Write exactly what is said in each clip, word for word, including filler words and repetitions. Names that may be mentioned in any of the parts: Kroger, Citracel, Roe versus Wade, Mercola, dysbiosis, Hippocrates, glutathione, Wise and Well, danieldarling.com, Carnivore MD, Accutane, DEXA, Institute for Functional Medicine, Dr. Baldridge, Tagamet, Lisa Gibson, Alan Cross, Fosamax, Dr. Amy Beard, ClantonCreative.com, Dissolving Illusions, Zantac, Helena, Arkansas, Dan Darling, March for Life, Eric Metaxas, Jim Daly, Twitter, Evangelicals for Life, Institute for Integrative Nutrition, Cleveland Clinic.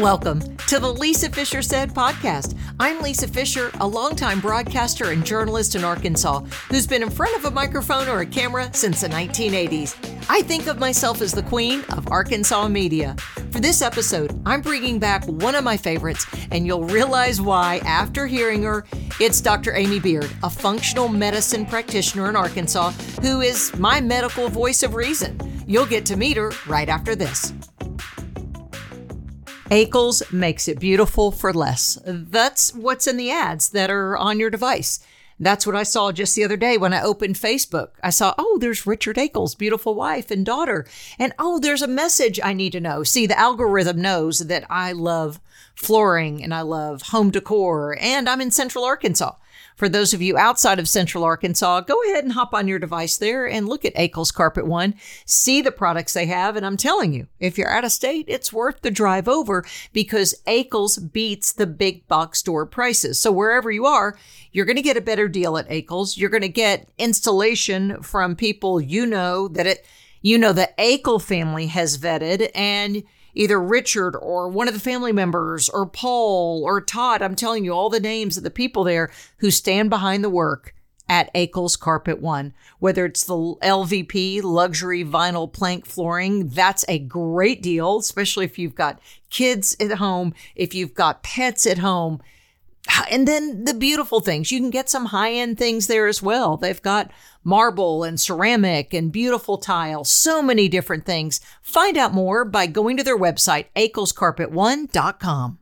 Welcome to the Lisa Fisher Said podcast. I'm Lisa Fisher, a longtime broadcaster and journalist in Arkansas who's been in front of a microphone or a camera since the nineteen eighties. I think of myself as the queen of Arkansas media. For this episode, I'm bringing back one of my favorites, and you'll realize why after hearing her. It's Doctor Amy Beard, a functional medicine practitioner in Arkansas who is my medical voice of reason. You'll get to meet her right after this. Akel's makes it beautiful for less. That's what's in the ads that are on your device. That's what I saw just the other day when I opened Facebook. I saw, oh, there's Richard Akel's beautiful wife and daughter. And oh, there's a message I need to know. See, the algorithm knows that I love flooring and I love home decor and I'm in Central Arkansas. For those of you outside of Central Arkansas, go ahead and hop on your device there and look at Akel's Carpet One, see the products they have. And I'm telling you, if you're out of state, it's worth the drive over because Akel's beats the big box store prices. So wherever you are, you're going to get a better deal at Akel's. You're going to get installation from people you know that it, you know, the Akel family has vetted, and either Richard or one of the family members or Paul or Todd. I'm telling you all the names of the people there who stand behind the work at Akel's Carpet One. Whether it's the L V P, luxury vinyl plank flooring, that's a great deal, especially if you've got kids at home, if you've got pets at home. And then the beautiful things. You can get some high-end things there as well. They've got marble and ceramic and beautiful tile, so many different things. Find out more by going to their website, Akels Carpet One dot com.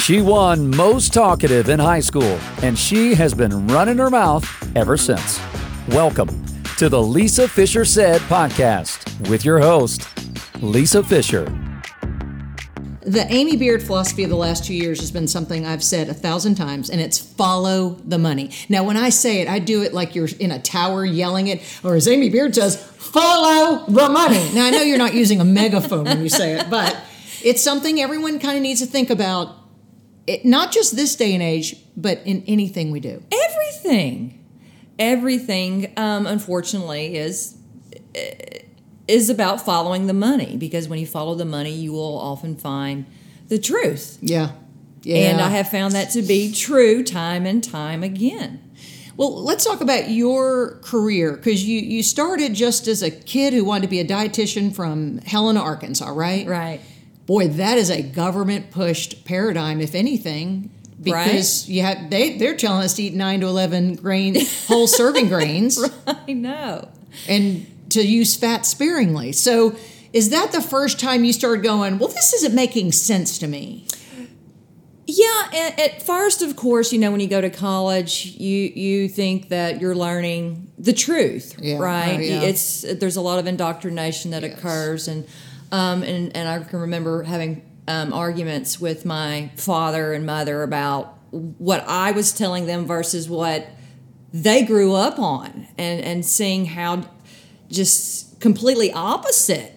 She won most talkative in high school, and she has been running her mouth ever since. Welcome to the Lisa Fisher Said podcast with your host, Lisa Fisher. The Amy Beard philosophy of the last two years has been something I've said a thousand times, and it's follow the money. Now, when I say it, I do it like you're in a tower yelling it, or as Amy Beard says, follow the money. Now, I know you're not using a megaphone when you say it, but it's something everyone kind of needs to think about, it, not just this day and age, but in anything we do. Everything. Everything, um, unfortunately, is... Uh, is about following the money, because when you follow the money, you will often find the truth. Yeah. Yeah. And I have found that to be true time and time again. Well, let's talk about your career, because you, you started just as a kid who wanted to be a dietitian from Helena, Arkansas, right? Right. Boy, that is a government-pushed paradigm, if anything, because right? you have, they, they're telling us to eat nine to eleven grain, whole serving grains. I know. And to use fat sparingly. So is that the first time you started going, well, this isn't making sense to me? Yeah. At, at first, of course, you know, when you go to college, you, you think that you're learning the truth, yeah, right? Uh, yeah. It's, there's a lot of indoctrination that yes. occurs. And, um, and, and I can remember having, um, arguments with my father and mother about what I was telling them versus what they grew up on, and, and seeing how just completely opposite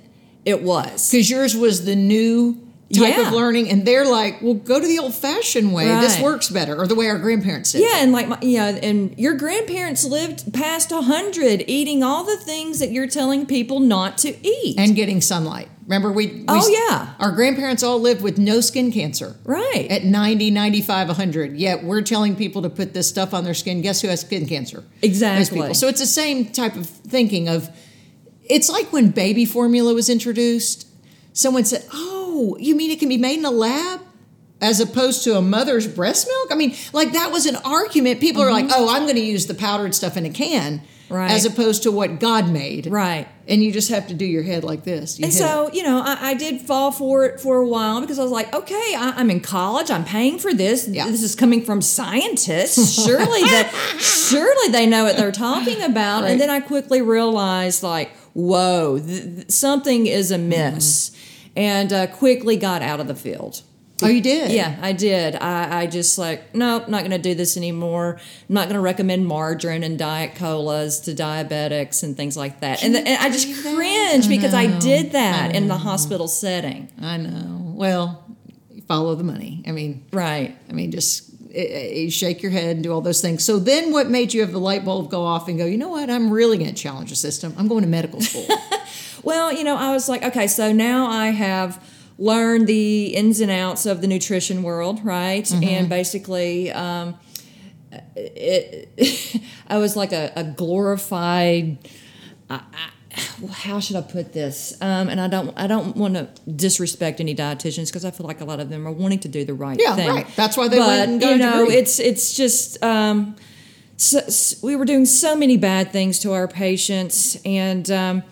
it was. Because yours was the new type yeah. of learning, and they're like, well, go to the old-fashioned way. Right. This works better, or the way our grandparents did. Yeah, and like my, you know, and your grandparents lived past one hundred, eating all the things that you're telling people not to eat. And getting sunlight. Remember, we, we oh, yeah. our grandparents all lived with no skin cancer. Right. At ninety, ninety-five, one hundred. Yet we're telling people to put this stuff on their skin. Guess who has skin cancer? Exactly. So it's the same type of thinking of, it's like when baby formula was introduced. Someone said, oh, you mean it can be made in a lab as opposed to a mother's breast milk? I mean, like that was an argument. People mm-hmm. are like, oh, I'm going to use the powdered stuff in a can. Right. As opposed to what God made. Right. And you just have to do your head like this. You and so, it. you know, I, I did fall for it for a while because I was like, okay, I, I'm in college. I'm paying for this. Yeah. This is comoming from scientists. Surely that, surely they know what they're talking about. Right. And then I quickly realized like, whoa, th- th- something is amiss. Mm-hmm. And uh, quickly got out of the field. Oh, you did? Yeah, I did. I, I just like, nope, not going to do this anymore. I'm not going to recommend margarine and diet colas to diabetics and things like that. And, the, and I just cringe because I did that in the hospital setting. I know. Well, follow the money. I mean, right. I mean, just you shake your head and do all those things. So then what made you have the light bulb go off and go, you know what, I'm really going to challenge the system. I'm going to medical school. Well, you know, I was like, okay, so now I have learn the ins and outs of the nutrition world, right? Mm-hmm. And basically, um, it, I was like a, a glorified. I, I, how should I put this? Um, and I don't, I don't want to disrespect any dietitians because I feel like a lot of them are wanting to do the right yeah, thing. Yeah, right. That's why they went and got a degree. But you know, it's it's just um, so, so we were doing so many bad things to our patients, and um,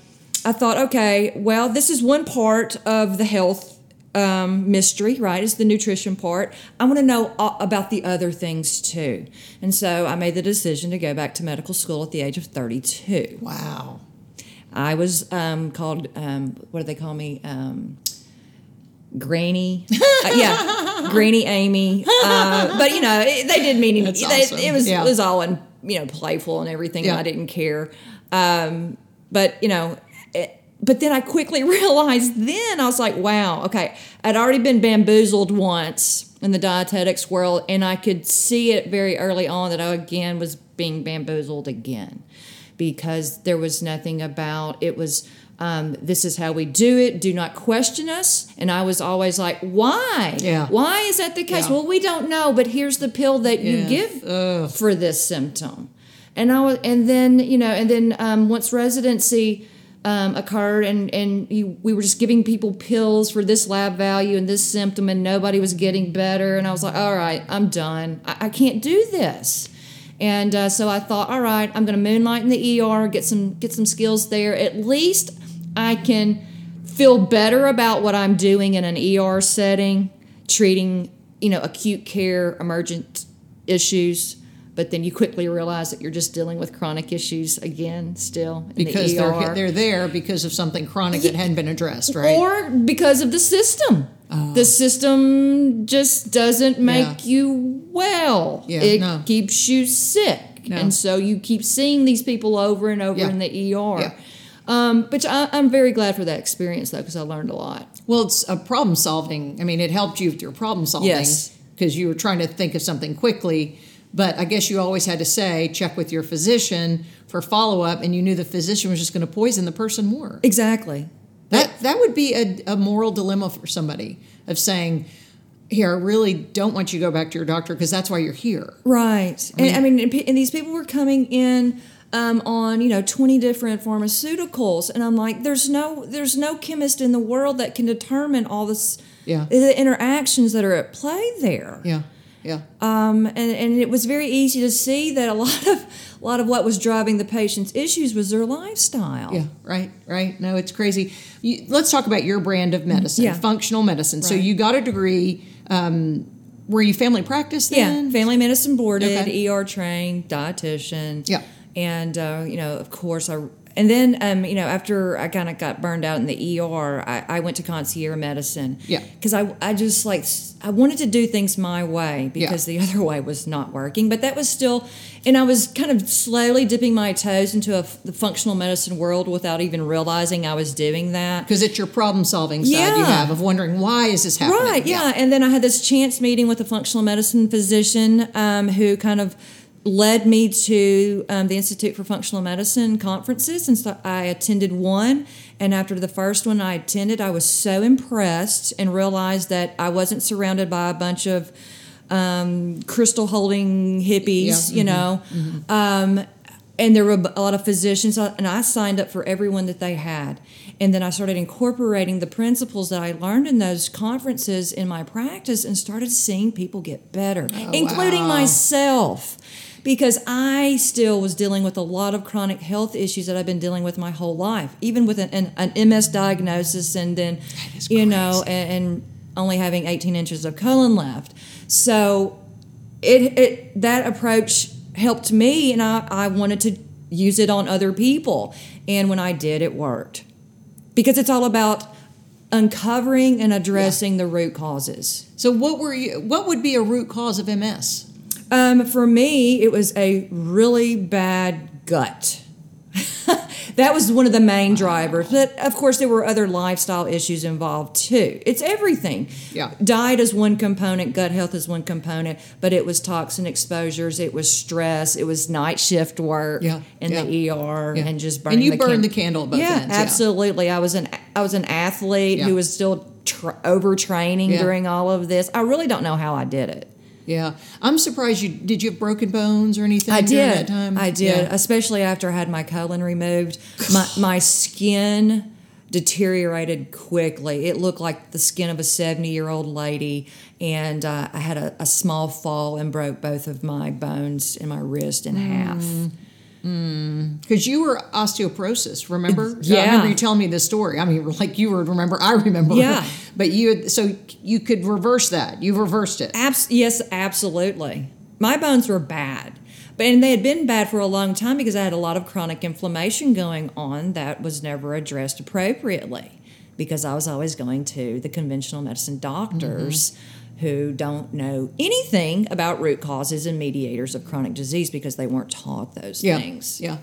I thought, okay, well, this is one part of the health um, mystery, right? It's the nutrition part. I want to know all about the other things too, and so I made the decision to go back to medical school at the age of thirty-two. Wow. I was um, called, um, what do they call me? Um, granny. Uh, yeah, Granny Amy. Uh, but, you know, it, they didn't mean anything. Awesome. It was, yeah. It was all, in, you know, playful and everything. Yeah. And I didn't care. Um, but, you know, it, but then I quickly realized then, I was like, wow, okay, I'd already been bamboozled once in the dietetics world, and I could see it very early on that I, again, was being bamboozled again. Because there was nothing about, it was, um, this is how we do it, do not question us. And I was always like, why? Yeah. Why is that the case? Yeah. Well, we don't know, but here's the pill that yeah. you give Ugh. for this symptom. And I was, and then, you know, and then um, once residency um, occurred and, and you, we were just giving people pills for this lab value and this symptom and nobody was getting better. And I was like, all right, I'm done. I, I can't do this. And uh, so I thought, all right, I'm going to moonlight in the E R, get some get some skills there. At least I can feel better about what I'm doing in an E R setting, treating, you know, acute care, emergent issues. But then you quickly realize that you're just dealing with chronic issues again, still in because the E R. Because they're, they're there because of something chronic that hadn't been addressed, right? Or because of the system. Oh. The system just doesn't make yeah. you well. Yeah, it no. keeps you sick. No. And so you keep seeing these people over and over yeah. in the E R. Yeah. Um, but I, I'm very glad for that experience, though, because I learned a lot. Well, it's a problem solving. I mean, it helped you with your problem solving. Yes. Because you were trying to think of something quickly. But I guess you always had to say, check with your physician for follow-up, and you knew the physician was just going to poison the person more. Exactly. That that would be a, a moral dilemma for somebody of saying, here, I really don't want you to go back to your doctor because that's why you're here. Right. I mean, and I mean, and these people were coming in um, on, you know, twenty different pharmaceuticals. And I'm like, there's no there's no chemist in the world that can determine all this, yeah. the interactions that are at play there. Yeah. Yeah. Um, and, and it was very easy to see that a lot of a lot of what was driving the patient's issues was their lifestyle. Yeah, right, right. No, it's crazy. You, let's talk about your brand of medicine, yeah. functional medicine. Right. So you got a degree. Um, were you family practice then? Yeah, family medicine boarded, okay. E R trained, dietitian. Yeah. And, uh, you know, of course, I and then, um, you know, after I kind of got burned out in the E R, I, I went to concierge medicine. Yeah. Because I, I just, like, I wanted to do things my way because yeah. the other way was not working. But that was still, and I was kind of slowly dipping my toes into a, the functional medicine world without even realizing I was doing that. Because it's your problem-solving side yeah. you have of wondering, why is this happening? Right, yeah. yeah. And then I had this chance meeting with a functional medicine physician um, who kind of led me to um, the Institute for Functional Medicine conferences, and so I attended one, and after the first one I attended, I was so impressed and realized that I wasn't surrounded by a bunch of um, crystal-holding hippies, yeah. mm-hmm. you know, mm-hmm. um, and there were a lot of physicians, and I signed up for everyone that they had, and then I started incorporating the principles that I learned in those conferences in my practice and started seeing people get better, oh, including wow. myself. Because I still was dealing with a lot of chronic health issues that I've been dealing with my whole life, even with an, an, an M S diagnosis and then, you know, and, and only having eighteen inches of colon left. So it, it that approach helped me, and I, I wanted to use it on other people. And when I did, it worked. Because it's all about uncovering and addressing yeah. the root causes. So what were you, what would be a root cause of M S? Um, for me, it was a really bad gut. That was one of the main wow. drivers. But, of course, there were other lifestyle issues involved, too. It's everything. Yeah. Diet is one component. Gut health is one component. But it was toxin exposures. It was stress. It was night shift work yeah. in yeah. the E R yeah. and just burning the candle. And you the burned can- the candle at both yeah, ends. Absolutely. Yeah, absolutely. I was an I was an athlete yeah. who was still tra- overtraining yeah. during all of this. I really don't know how I did it. Yeah. I'm surprised you, did you have broken bones or anything I during did. that time? I did, yeah. especially after I had my colon removed. My, my skin deteriorated quickly. It looked like the skin of a seventy-year-old lady, and uh, I had a, a small fall and broke both of my bones in my wrist in mm. half. Because mm. you were osteoporosis, remember? Yeah. I remember you telling me this story. I mean, like you were, remember, I remember. Yeah. But you, had, so you could reverse that. You reversed it. Abs- yes, absolutely. My bones were bad. But, and they had been bad for a long time because I had a lot of chronic inflammation going on that was never addressed appropriately because I was always going to the conventional medicine doctors mm-hmm. who don't know anything about root causes and mediators of chronic disease because they weren't taught those yeah, things. Yeah.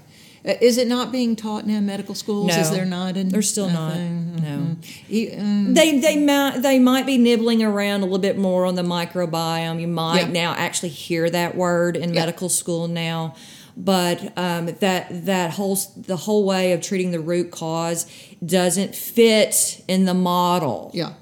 Is it not being taught now in medical schools? No. Is there not? In They're still nothing? not. No. Mm-hmm. They they might they might be nibbling around a little bit more on the microbiome. You might yeah. now actually hear that word in yeah. medical school now, but um, that that whole the whole way of treating the root cause doesn't fit in the model. Yeah.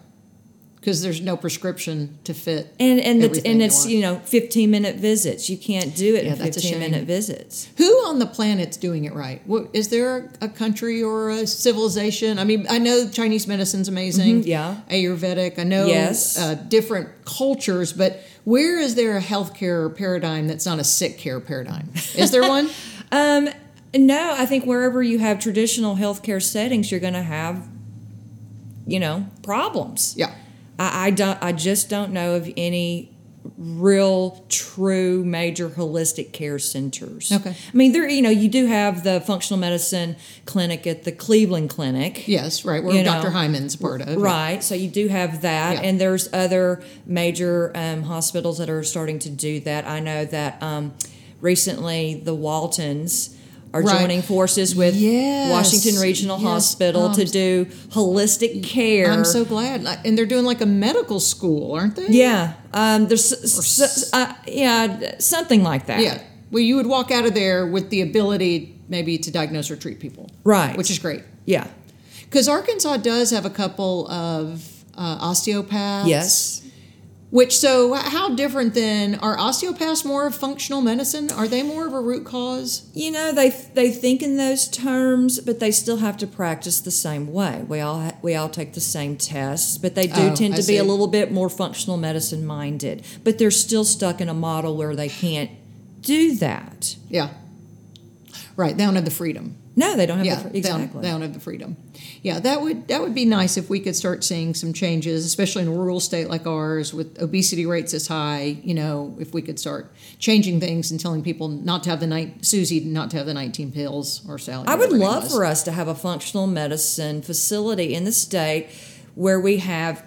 Because there's no prescription to fit, and and the, and it's you, you know fifteen minute visits. You can't do it yeah, in fifteen minute visits. Who on the planet's doing it right? What, is there a country or a civilization? I mean, I know Chinese medicine's amazing. Mm-hmm, yeah, Ayurvedic. I know yes. uh, different cultures, but where is there a healthcare paradigm that's not a sick care paradigm? Is there one? um, no, I think wherever you have traditional healthcare settings, you're going to have, you know, problems. Yeah. I don't. I just don't know of any real, true, major holistic care centers. Okay. I mean, there. You know, you do have the functional medicine clinic at the Cleveland Clinic. Yes, right. Where Doctor know, Hyman's part of. Right. So you do have that, yeah. and there's other major um, hospitals that are starting to do that. I know that um, recently the Waltons are right. joining forces with yes. Washington Regional yes. Hospital um, to do holistic care. I'm so glad. And they're doing like a medical school, aren't they? Yeah. Um, there's or, so, uh, yeah, something like that. Yeah. Well, you would walk out of there with the ability maybe to diagnose or treat people. Right. Which is great. Yeah. Because Arkansas does have a couple of uh, osteopaths. Yes. Which, so how different then, are osteopaths more of functional medicine? Are they more of a root cause? You know, they they think in those terms, but they still have to practice the same way. We all ha- we all take the same tests, but they do oh, tend to I be see. a little bit more functional medicine minded. But they're still stuck in a model where they can't do that. Yeah. Right, they don't have the freedom. No, they don't have yeah, the freedom. Exactly. They don't, they don't have the freedom. Yeah, that would that would be nice if we could start seeing some changes, especially in a rural state like ours with obesity rates as high, you know, if we could start changing things and telling people not to have the night Susie not to have the nineteen pills or Sally. I would love else. for us to have a functional medicine facility in the state where we have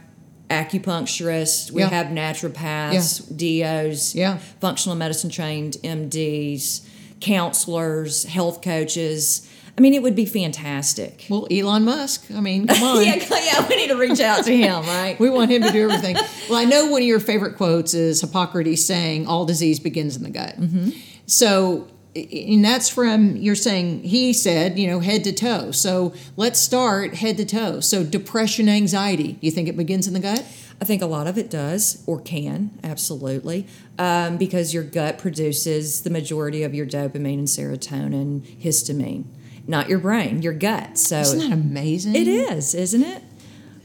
acupuncturists, we yeah. have naturopaths, yeah. D Os, yeah. functional medicine trained M Ds, counselors, health coaches. I mean, it would be fantastic. Well, Elon Musk, I mean, come on. yeah, yeah, we need to reach out to him, right? We want him to do everything. Well, I know one of your favorite quotes is Hippocrates saying, all disease begins in the gut. Mm-hmm. So, and that's from, you're saying, he said, you know, head to toe. So let's start head to toe. So depression, anxiety, do you think it begins in the gut? I think a lot of it does or can, absolutely, um, because your gut produces the majority of your dopamine and serotonin, histamine. Not your brain, your gut. So isn't that amazing? It is, isn't it?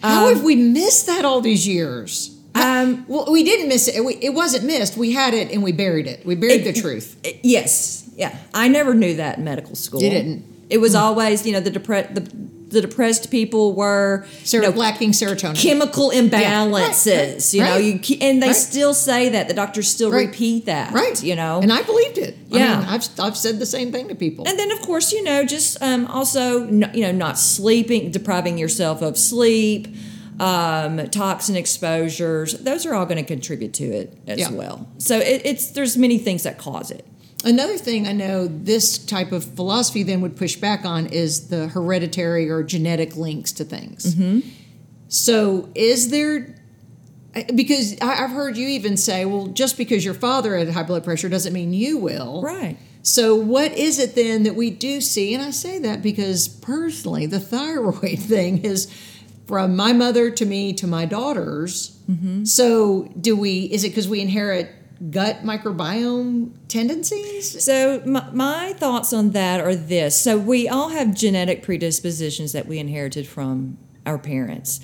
How um, have we missed that all these years? Um, well, we didn't miss it. We, it wasn't missed. We had it and we buried it. We buried it, the truth. It, it, yes. Yeah. I never knew that in medical school. You didn't. It was hmm. always, you know, the depre- the. The depressed people were Ser- you know, lacking serotonin, chemical imbalances. Yeah. Right. Right. You know, right. you and they right. still say that. The doctors still right. repeat that. Right. You know, and I believed it. Yeah, I mean, I've I've said the same thing to people. And then, of course, you know, just um, also no, you know, not sleeping, depriving yourself of sleep, um, toxin exposures. Those are all going to contribute to it as yeah. well. So it, it's there's many things that cause it. Another thing I know this type of philosophy then would push back on is the hereditary or genetic links to things. Mm-hmm. So is there, because I've heard you even say, well, just because your father had high blood pressure doesn't mean you will. Right. So what is it then that we do see? And I say that because personally, the thyroid thing is from my mother to me to my daughters. Mm-hmm. So do we, is it because we inherit gut microbiome tendencies? So my, my thoughts on that are this. So we all have genetic predispositions that we inherited from our parents.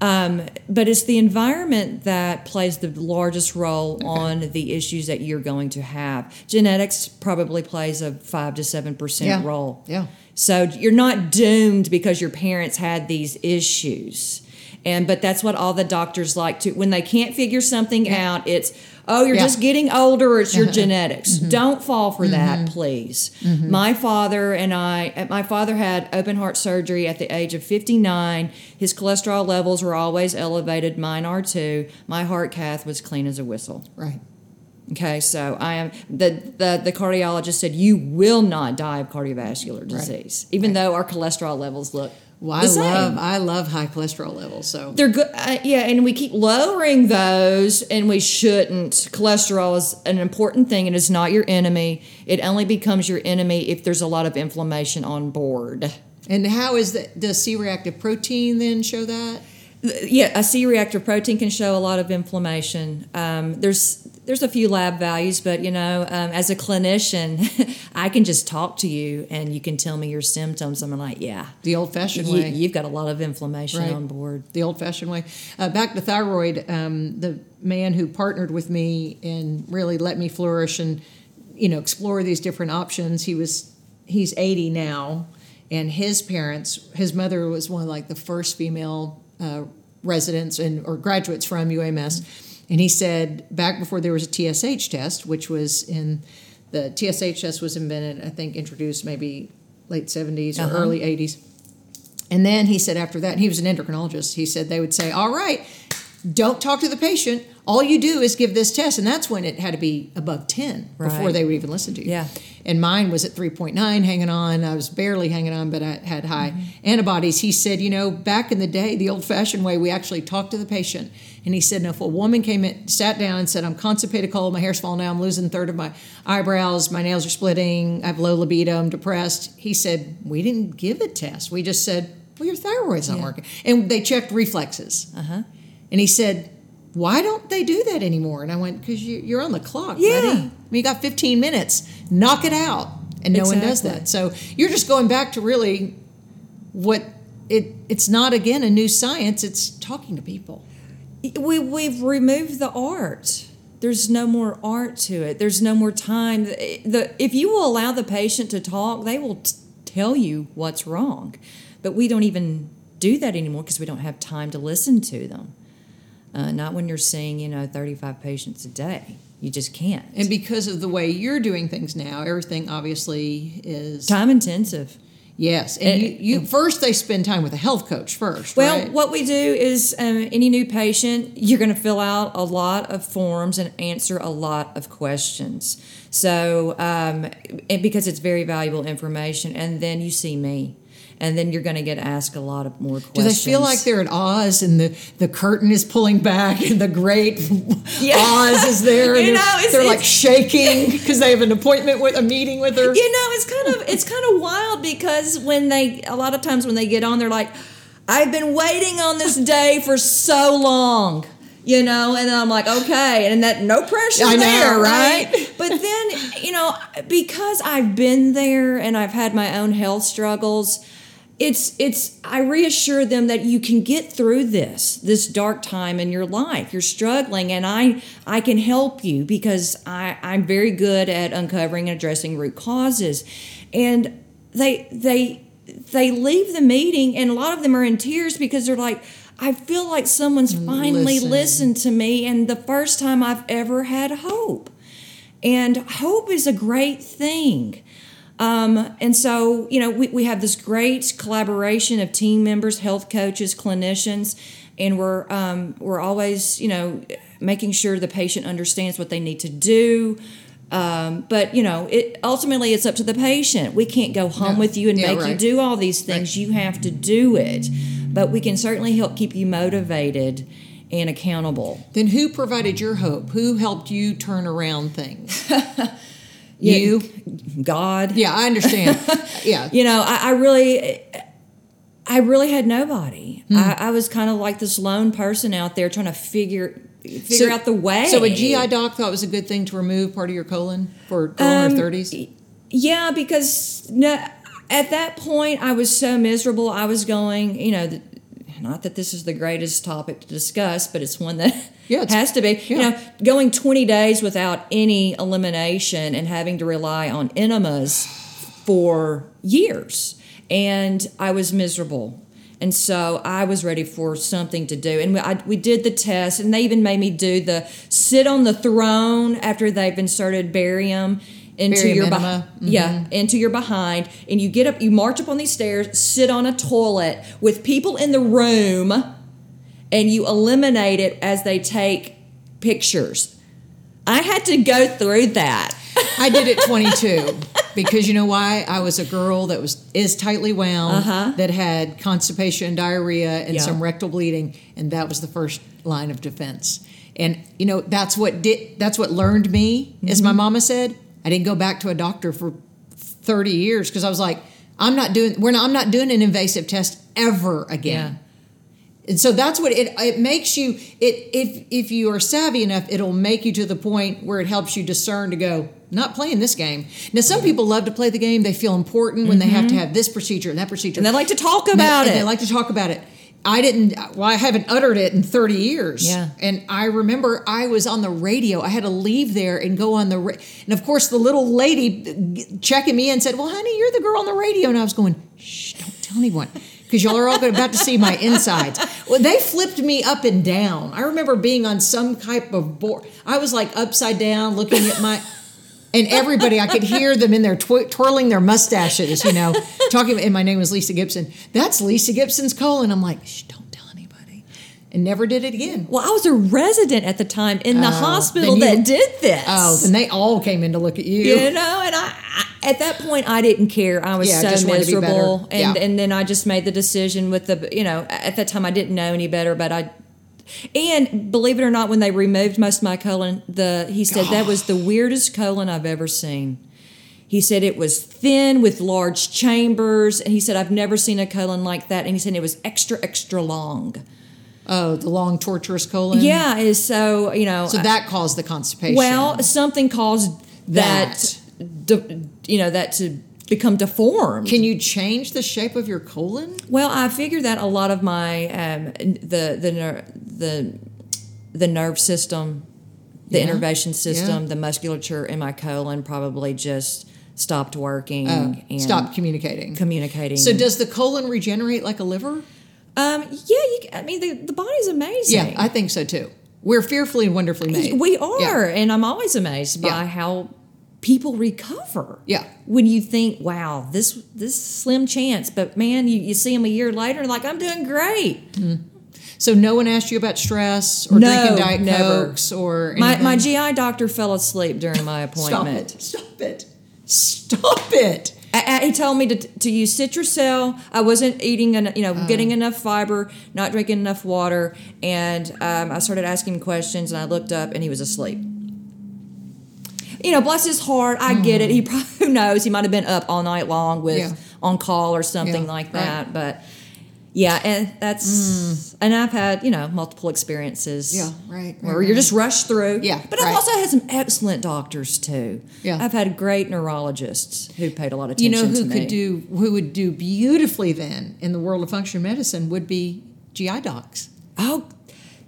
Um, but it's the environment that plays the largest role okay. on the issues that you're going to have. Genetics probably plays a five to seven percent yeah. role. Yeah. So you're not doomed because your parents had these issues. And but that's what all the doctors like to, when they can't figure something yeah. out, it's, oh, you're yeah. just getting older, it's your genetics. Mm-hmm. Don't fall for mm-hmm. that, please. Mm-hmm. My father and I, my father had open heart surgery at the age of fifty-nine. His cholesterol levels were always elevated, mine are too. My heart cath was clean as a whistle. Right. Okay, so I am the, the, the cardiologist said, you will not die of cardiovascular disease, right. even right. though our cholesterol levels look Well, I love I love high cholesterol levels. So they're good, uh, yeah. And we keep lowering those, and we shouldn't. Cholesterol is an important thing, and it's not your enemy. It only becomes your enemy if there's a lot of inflammation on board. And how is that? Does C-reactive protein then show that? Yeah, a C-reactive protein can show a lot of inflammation. Um, there's there's a few lab values, but, you know, um, as a clinician, I can just talk to you and you can tell me your symptoms. I'm like, yeah. The old-fashioned you, way. You've got a lot of inflammation right. on board. The old-fashioned way. Uh, back to thyroid, um, the man who partnered with me and really let me flourish and, you know, explore these different options, he was he's eighty now, and his parents, his mother was one of, like, the first female Uh, residents and or graduates from U A M S, and he said back before there was a T S H test, which was in the T S H test was invented, I think introduced maybe late seventies or uh-huh. early eighties, and then he said after that, and he was an endocrinologist, he said they would say, all right, don't talk to the patient, all you do is give this test, and that's when it had to be above ten right. before they would even listen to you. Yeah. And mine was at three point nine, hanging on. I was barely hanging on, but I had high mm-hmm. antibodies. He said, you know, back in the day, the old-fashioned way, we actually talked to the patient. And he said, and if a woman came in, sat down and said, I'm constipated, cold, my hair's falling down, I'm losing a third of my eyebrows, my nails are splitting, I have low libido, I'm depressed. He said, we didn't give a test. We just said, well, your thyroid's not yeah. working. And they checked reflexes. Uh-huh. And he said, why don't they do that anymore? And I went, because you, you're on the clock, yeah. buddy. I mean, you got fifteen minutes. Knock it out. And no exactly. one does that. So you're just going back to really what it. It's not, again, a new science. It's talking to people. We, we've removed the art. There's no more art to it. There's no more time. The, the, if you will allow the patient to talk, they will t- tell you what's wrong. But we don't even do that anymore because we don't have time to listen to them. Uh, not when you're seeing, you know, thirty-five patients a day. You just can't. And because of the way you're doing things now, everything obviously is time intensive. Yes. And, and you, you and first they spend time with a health coach first. Well, right? What we do is um, any new patient, you're going to fill out a lot of forms and answer a lot of questions. So um, and because it's very valuable information. And then you see me. And then you're going to get asked a lot of more questions. Do they feel like they're at Oz and the, the curtain is pulling back and the great yeah. Oz is there? And you know, they're, it's, they're it's, like shaking because they have an appointment with a meeting with her. You know, it's kind of it's kind of wild because when they a lot of times when they get on, they're like, "I've been waiting on this day for so long." You know, and then I'm like, okay, and that no pressure I there, know, right? right? But then, you know, because I've been there and I've had my own health struggles, it's it's I reassure them that you can get through this, this dark time in your life. You're struggling, and I I can help you because I, I'm very good at uncovering and addressing root causes. And they they they leave the meeting, and a lot of them are in tears because they're like, I feel like someone's finally Listen. listened to me, and the first time I've ever had hope. And hope is a great thing. Um, and so, you know, we, we have this great collaboration of team members, health coaches, clinicians, and we're um, we're always, you know, making sure the patient understands what they need to do. Um, but, you know, it ultimately it's up to the patient. We can't go home no. with you and yeah, make right. you do all these things. Right. You have to do it. But we can certainly help keep you motivated and accountable. Then who provided your hope? Who helped you turn around things? you? God. Yeah, I understand. yeah. You know, I, I really, I really had nobody. Hmm. I, I was kind of like this lone person out there trying to figure figure so, out the way. So a G I doc thought it was a good thing to remove part of your colon for colon or um, thirties? Yeah, because no, at that point I was so miserable. I was going, you know, the, not that this is the greatest topic to discuss, but it's one that yeah, it's, has to be. Yeah. You know, going twenty days without any elimination and having to rely on enemas for years. And I was miserable. And so I was ready for something to do. And we, I, we did the test, and they even made me do the sit on the throne after they've inserted barium into barium your behind. Mm-hmm. Yeah, into your behind. And you get up, you march up on these stairs, sit on a toilet with people in the room, and you eliminate it as they take pictures. I had to go through that. I did it twenty-two. Because you know why? I was a girl that was is tightly wound, uh-huh. that had constipation, diarrhea, and yeah. some rectal bleeding, and that was the first line of defense. And you know that's what did that's what learned me, mm-hmm. as my mama said. I didn't go back to a doctor for thirty years because I was like, I'm not doing we're not I'm not doing an invasive test ever again. Yeah. And so that's what it it makes you it if if you are savvy enough, it'll make you to the point where it helps you discern to go. Not playing this game. Now, some people love to play the game. They feel important when mm-hmm. they have to have this procedure and that procedure. And they like to talk about and they, it. And they like to talk about it. I didn't, well, I haven't uttered it in thirty years. Yeah. And I remember I was on the radio. I had to leave there and go on the radio. And, of course, the little lady checking me in said, well, honey, you're the girl on the radio. And I was going, shh, don't tell anyone. Because y'all are all about to see my insides. Well, they flipped me up and down. I remember being on some type of board. I was, like, upside down looking at my... And everybody, I could hear them in there tw- twirling their mustaches, you know, talking about, and my name was Lisa Gibson. That's Lisa Gibson's colon. I'm like, shh, don't tell anybody. And never did it again. Well, I was a resident at the time in the uh, hospital you, that did this. Oh, and they all came in to look at you. You know, and I, I at that point, I didn't care. I was yeah, so I just miserable. Yeah. And, and then I just made the decision with the, you know, at that time I didn't know any better, but I... And believe it or not, when they removed most of my colon, the he said, that was the weirdest colon I've ever seen. He said it was thin with large chambers. And he said, I've never seen a colon like that. And he said it was extra, extra long. Oh, the long, torturous colon? Yeah. Is so, you know. So that caused the constipation. Well, something caused that, that. you know, that to become deformed. Can you change the shape of your colon? Well, I figured that a lot of my um, the the ner- the the nerve system, the yeah. innervation system, yeah. the musculature in my colon probably just stopped working oh, and stopped communicating. Communicating. So does the colon regenerate like a liver? Um, yeah, you, I mean the the body's amazing. Yeah, I think so too. We're fearfully and wonderfully made. We are, yeah. and I'm always amazed by yeah. how people recover. Yeah. When you think, wow, this this slim chance, but man, you, you see them a year later and like, I'm doing great. Mm-hmm. So no one asked you about stress or no, drinking Diet never. Cokes or anything? My, my G I doctor fell asleep during my appointment. Stop it. Stop it. Stop it. I, I, he told me to to use Citracel. I wasn't eating, en- you know, oh. getting enough fiber, not drinking enough water. And um, I started asking questions and I looked up and he was asleep. You know, bless his heart. I mm. get it. He probably, who knows? He might have been up all night long with yeah. on call or something yeah, like that. Right. But yeah, and that's mm. and I've had you know multiple experiences. Yeah, right. Where right, you're right. just rushed through. Yeah, but I've right. also had some excellent doctors too. Yeah, I've had great neurologists who paid a lot of attention. You know who to could me. do who would do beautifully then in the world of functional medicine would be G I docs. Oh.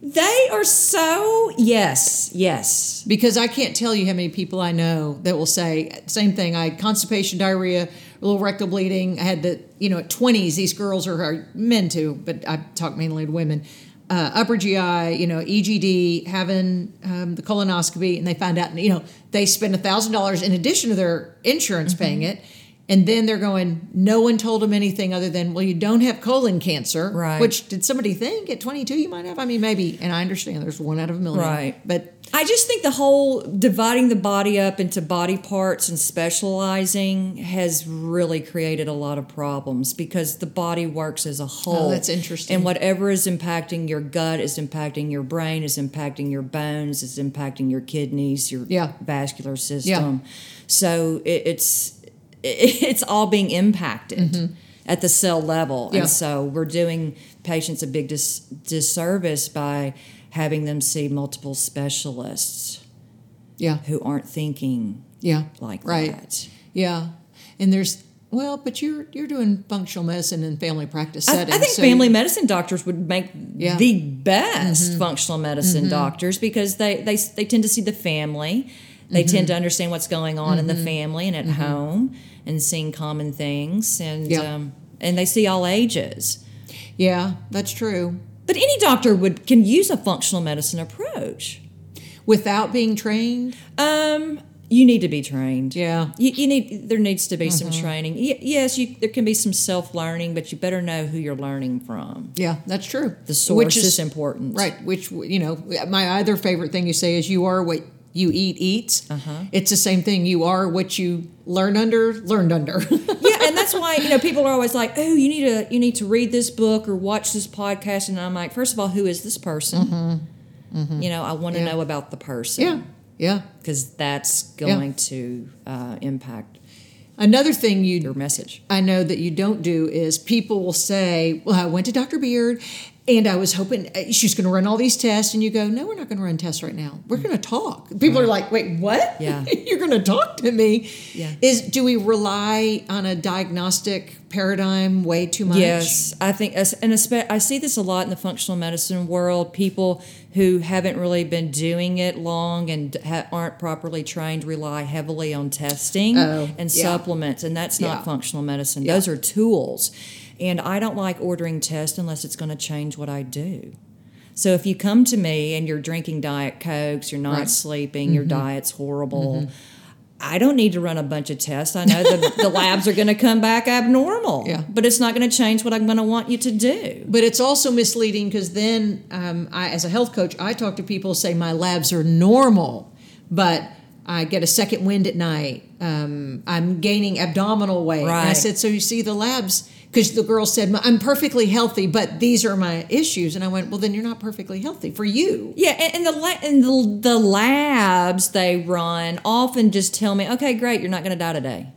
They are so, yes, yes. Because I can't tell you how many people I know that will say, same thing, I had constipation, diarrhea, a little rectal bleeding. I had the, you know, at twenties, these girls are, are men too, but I talk mainly to women, uh, upper G I, you know, E G D, having um, the colonoscopy, and they find out, you know, they spend one thousand dollars in addition to their insurance mm-hmm. paying it. And then they're going, no one told them anything other than, well, you don't have colon cancer. Right. Which, did somebody think at twenty-two you might have? I mean, maybe. And I understand there's one out of a million. Right. But I just think the whole dividing the body up into body parts and specializing has really created a lot of problems because the body works as a whole. Oh, that's interesting. And whatever is impacting your gut is impacting your brain, is impacting your bones, is impacting your kidneys, your yeah. vascular system. Yeah. So it, it's... it's all being impacted. Mm-hmm. at the cell level. Yeah. And so we're doing patients a big dis- disservice by having them see multiple specialists yeah. who aren't thinking yeah. like right. that. Yeah. And there's, well, but you're you're doing functional medicine in family practice settings. I, I think so family medicine doctors would make yeah. the best mm-hmm. functional medicine mm-hmm. doctors because they, they, they tend to see the family. They mm-hmm. tend to understand what's going on mm-hmm. in the family and at mm-hmm. home and seeing common things. And yeah. um, and they see all ages. Yeah, that's true. But any doctor would can use a functional medicine approach. Without being trained? Um, you need to be trained. Yeah. You, you need. There needs to be mm-hmm. some training. Y- yes, you, there can be some self-learning, but you better know who you're learning from. Yeah, that's true. The source which is, is important. Right, which, you know, my other favorite thing you say is you are what you eat eats. Uh-huh. It's the same thing. You are what you learn under, learned under. Yeah, and that's why, you know, people are always like, oh, you need to you need to read this book or watch this podcast. And I'm like, first of all, who is this person? Mm-hmm. Mm-hmm. You know, I want to yeah. know about the person. Yeah, yeah. Because that's going yeah. to uh, impact Another thing you your message. I know that you don't do is people will say, well, I went to Doctor Beard and I was hoping she's going to run all these tests. And you go, no, we're not going to run tests right now. We're going to talk. People are like, wait, what? Yeah. You're going to talk to me. Yeah. Is do we rely on a diagnostic paradigm way too much? Yes, I think, and I see this a lot in the functional medicine world. People who haven't really been doing it long and ha- aren't properly trained rely heavily on testing oh, and yeah. supplements, and that's not yeah. functional medicine. Yeah. Those are tools. And I don't like ordering tests unless it's going to change what I do. So if you come to me and you're drinking Diet Cokes, you're not right. sleeping, mm-hmm. your diet's horrible, mm-hmm. I don't need to run a bunch of tests. I know the, the labs are going to come back abnormal, yeah. but it's not going to change what I'm going to want you to do. But it's also misleading because then um, I, as a health coach, I talk to people say my labs are normal, but I get a second wind at night. Um, I'm gaining abdominal weight. Right. And I said, so you see the labs, because the girl said, I'm perfectly healthy, but these are my issues. And I went, well, then you're not perfectly healthy for you. Yeah, and, and, the, la- and the, the labs they run often just tell me, okay, great, you're not going to die today.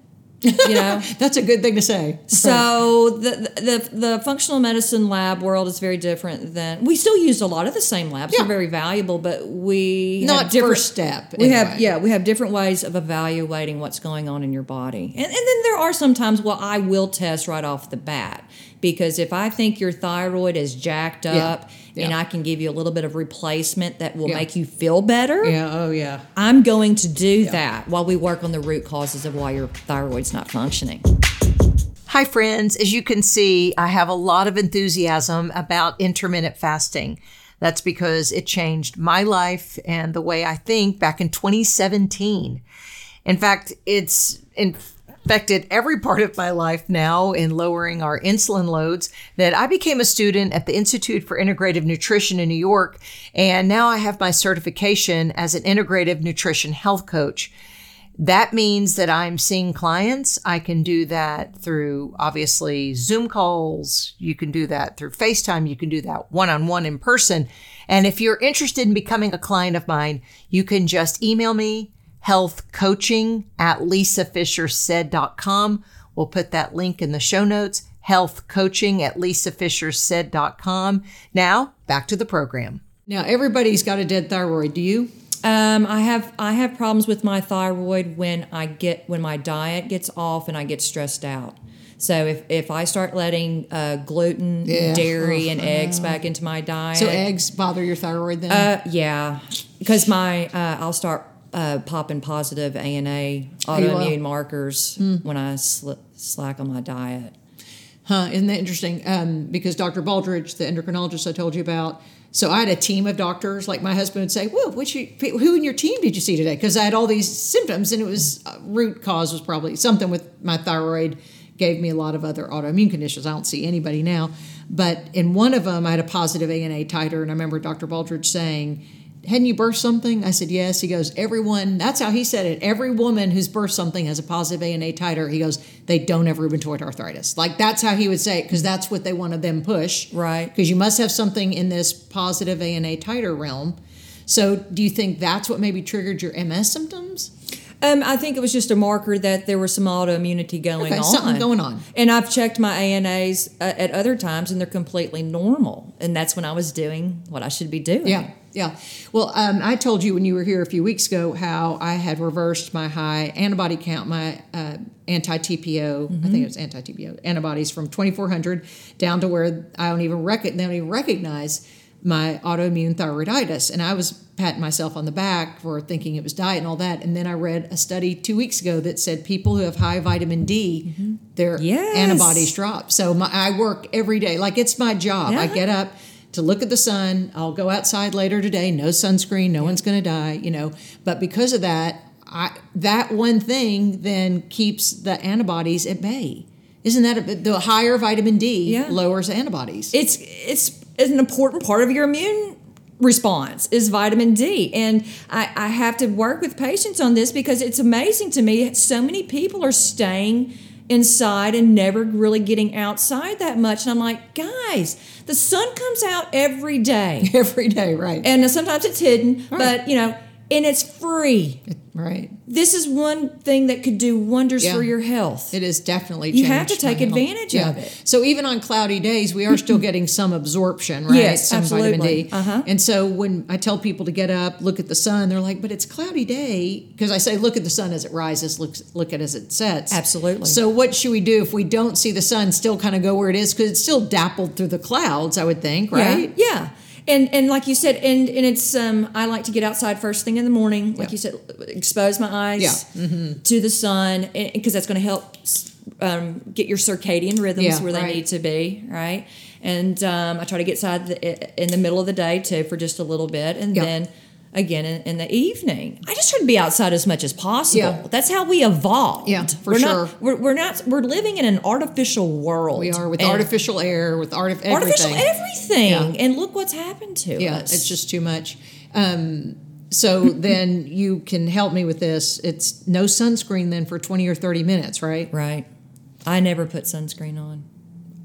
You know, that's a good thing to say. So the, the the functional medicine lab world is very different than we still use a lot of the same labs. Yeah. They're very valuable, but we not have different, first step. We anyway. have yeah, we have different ways of evaluating what's going on in your body, and and then there are sometimes well, I will test right off the bat because if I think your thyroid is jacked up. Yeah. Yeah. And I can give you a little bit of replacement that will yeah. make you feel better. Yeah, oh yeah. I'm going to do yeah. that while we work on the root causes of why your thyroid's not functioning. Hi friends, as you can see, I have a lot of enthusiasm about intermittent fasting. That's because it changed my life and the way I think back in twenty seventeen. In fact, it's in affected every part of my life now in lowering our insulin loads that I became a student at the Institute for Integrative Nutrition in New York. And now I have my certification as an integrative nutrition health coach. That means that I'm seeing clients. I can do that through obviously Zoom calls. You can do that through FaceTime. You can do that one-on-one in person. And if you're interested in becoming a client of mine, you can just email me healthcoaching at lisa fisher said dot com. We'll put that link in the show notes, healthcoaching at lisa fisher said dot com. Now, back to the program. Now, everybody's got a dead thyroid. Do you? Um, I have I have problems with my thyroid when I get when my diet gets off and I get stressed out. So if, if I start letting uh, gluten, yeah. dairy, oh, and eggs back into my diet. So eggs bother your thyroid then? Uh, yeah, because my uh, I'll start Uh, popping positive A N A autoimmune markers mm. when I sl- slack on my diet. Huh, isn't that interesting? Um, because Doctor Baldridge, the endocrinologist I told you about, so I had a team of doctors. Like my husband would say, well, which you, who in your team did you see today? Because I had all these symptoms and it was uh, root cause was probably something with my thyroid. Gave me a lot of other autoimmune conditions. I don't see anybody now. But in one of them, I had a positive A N A titer. And I remember Doctor Baldridge saying, hadn't you birthed something? I said, yes. He goes, everyone, that's how he said it. Every woman who's birthed something has a positive A N A titer. He goes, they don't have rheumatoid arthritis. Like that's how he would say it because that's what they want to then push. Right. Because you must have something in this positive A N A titer realm. So do you think that's what maybe triggered your M S symptoms? Um, I think it was just a marker that there was some autoimmunity going okay, on. Something going on. And I've checked my A N As uh, at other times, and they're completely normal. And that's when I was doing what I should be doing. Yeah, yeah. Well, um, I told you when you were here a few weeks ago how I had reversed my high antibody count, my uh, anti-T P O, mm-hmm. I think it was anti-T P O, antibodies from twenty-four hundred down to where I don't even, rec- they don't even recognize my autoimmune thyroiditis. And I was patting myself on the back for thinking it was diet and all that. And then I read a study two weeks ago that said people who have high vitamin D, mm-hmm. their yes. antibodies drop. So my, I work every day. Like, it's my job. Yeah. I get up to look at the sun. I'll go outside later today. No sunscreen. No yeah. one's going to die, you know. But because of that, I, that one thing then keeps the antibodies at bay. Isn't that a, the higher vitamin D yeah. lowers antibodies? It's it's. Is an important part of your immune response is vitamin D. And I, I have to work with patients on this because it's amazing to me. So many people are staying inside and never really getting outside that much. And I'm like, guys, the sun comes out every day. Every day, right. And sometimes it's hidden, right. but, you know, and it's free. Right. This is one thing that could do wonders yeah. for your health. It is definitely changed. You have to take advantage yeah. of it. So even on cloudy days, we are still getting some absorption, right? Yes, some absolutely. Vitamin D. Uh-huh. And so when I tell people to get up, look at the sun, they're like, but it's a cloudy day. Because I say, look at the sun as it rises, look, look at it as it sets. Absolutely. So what should we do if we don't see the sun still kind of go where it is? Because it's still dappled through the clouds, I would think, right? Yeah. yeah. And and like you said, and, and it's um I like to get outside first thing in the morning, like yeah. you said, expose my eyes yeah. mm-hmm. to the sun, because that's going to help um, get your circadian rhythms yeah, where they right. need to be, right? And um, I try to get outside the, in the middle of the day, too, for just a little bit, and yeah. then again in, in the evening. I just try to be outside as much as possible. Yeah. That's how we evolved. Yeah, for we're sure. Not, we're, we're not. We're living in an artificial world. We are, with artificial air, with artif- everything. artificial everything. Yeah. And look what's happened to yeah, us. Yeah, it's just too much. Um, so then you can help me with this. It's no sunscreen then for twenty or thirty minutes, right? Right. I never put sunscreen on.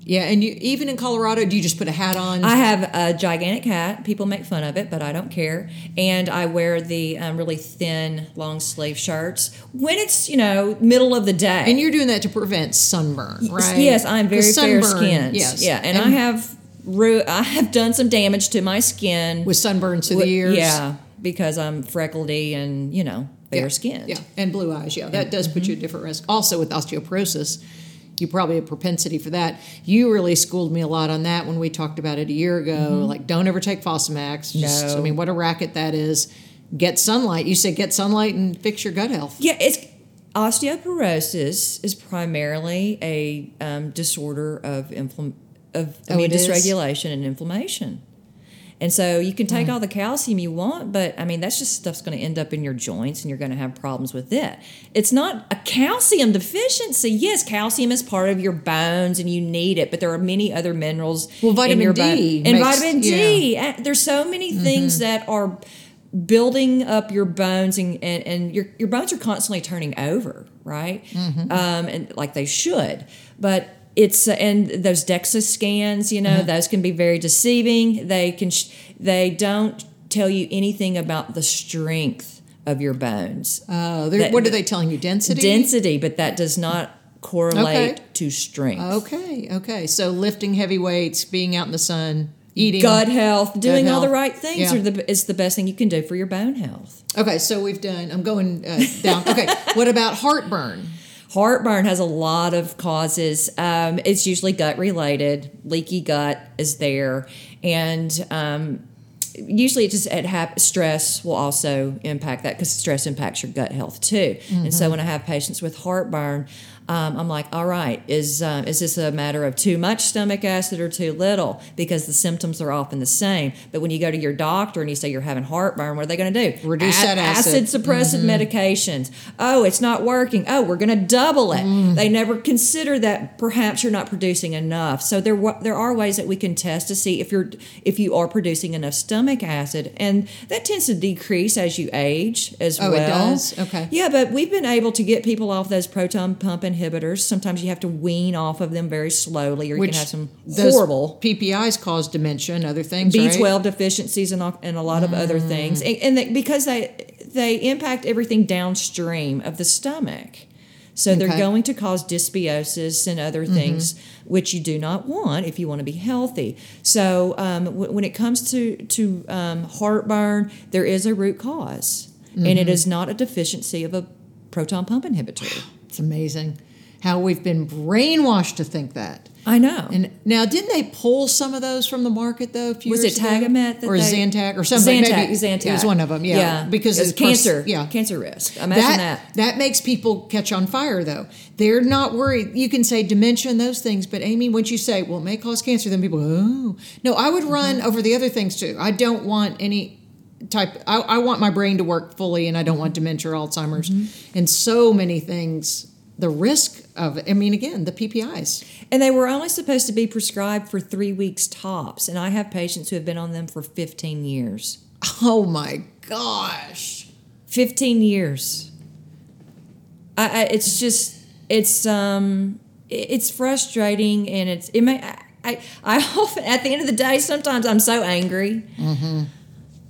Yeah, and you even in Colorado, do you just put a hat on? I have a gigantic hat. People make fun of it, but I don't care. And I wear the um, really thin, long-sleeve shirts when it's, you know, middle of the day. And you're doing that to prevent sunburn, right? Yes, I'm very fair-skinned. Yes. Yeah, and, and I have ru- I have done some damage to my skin. With sunburns through with, the years? Yeah, because I'm freckledy and, you know, fair-skinned. Yeah, yeah. And blue eyes, yeah. That does mm-hmm. put you at different risk. Also with osteoporosis. You probably have propensity for that. You really schooled me a lot on that when we talked about it a year ago. Mm-hmm. Like, don't ever take Fosamax. Just, no. I mean, what a racket that is. Get sunlight. You said get sunlight and fix your gut health. Yeah, it's osteoporosis is primarily a um, disorder of infl- of oh, immune dysregulation and inflammation. And so you can take mm. all the calcium you want, but, I mean, that's just stuff's going to end up in your joints, and you're going to have problems with it. It's not a calcium deficiency. Yes, calcium is part of your bones, and you need it, but there are many other minerals well, vitamin in your D bone. And makes, vitamin D. Yeah. There's so many things mm-hmm. that are building up your bones, and, and, and your, your bones are constantly turning over, right? Mm-hmm. Um, and like they should, but... It's uh, and those DEXA scans, you know, uh-huh. those can be very deceiving. They can, sh- they don't tell you anything about the strength of your bones. Oh, that, what are they telling you? Density. Density, but that does not correlate okay. to strength. Okay, okay. So lifting heavy weights, being out in the sun, eating, gut health, doing gut all health. the right things yeah. are the is the best thing you can do for your bone health. Okay, so we've done. I'm going uh, down. Okay, what about heartburn? Heartburn has a lot of causes. Um, it's usually gut related. Leaky gut is there, and um, usually it just it hap- stress will also impact that, because stress impacts your gut health too. Mm-hmm. And so when I have patients with heartburn, um, I'm like, all right, is uh, is this a matter of too much stomach acid or too little? Because the symptoms are often the same. But when you go to your doctor and you say you're having heartburn, what are they going to do? Reduce a- that acid. Acid suppressive mm-hmm. medications. Oh, it's not working. Oh, we're going to double it. Mm. They never consider that perhaps you're not producing enough. So there w- there are ways that we can test to see if you're if you are producing enough stomach acid, and that tends to decrease as you age as oh, well. Oh, it does? Okay. Yeah, but we've been able to get people off those proton pump and inhibitors. Sometimes you have to wean off of them very slowly, or you Which can have some horrible P P Is cause dementia and other things. B twelve right? deficiencies and, and a lot of mm. other things, and, and they, because they they impact everything downstream of the stomach. So okay. they're going to cause dysbiosis and other things, mm-hmm. which you do not want if you want to be healthy. So um, w- when it comes to, to um, heartburn, there is a root cause, mm-hmm. and it is not a deficiency of a proton pump inhibitor. It's amazing how we've been brainwashed to think that. I know. And now, didn't they pull some of those from the market though? A few was years it Tagamet or they, Zantac or something? Zantac, maybe, Zantac. It was one of them. Yeah, yeah. because it's cancer. Pers- yeah, cancer risk. Imagine that, that. That makes people catch on fire though. They're not worried. You can say dementia and those things, but Amy, once you say, "Well, it may cause cancer," then people, "Oh, no." I would run mm-hmm. over the other things too. I don't want any type. I, I want my brain to work fully, and I don't want dementia, or Alzheimer's, mm-hmm. and so many things. The risk of, I mean, again, the P P Is. And they were only supposed to be prescribed for three weeks tops. And I have patients who have been on them for fifteen years. Oh, my gosh. fifteen years. I, I it's just, it's, um, it's frustrating. And it's, it may, I, I, I often, at the end of the day, sometimes I'm so angry mm-hmm.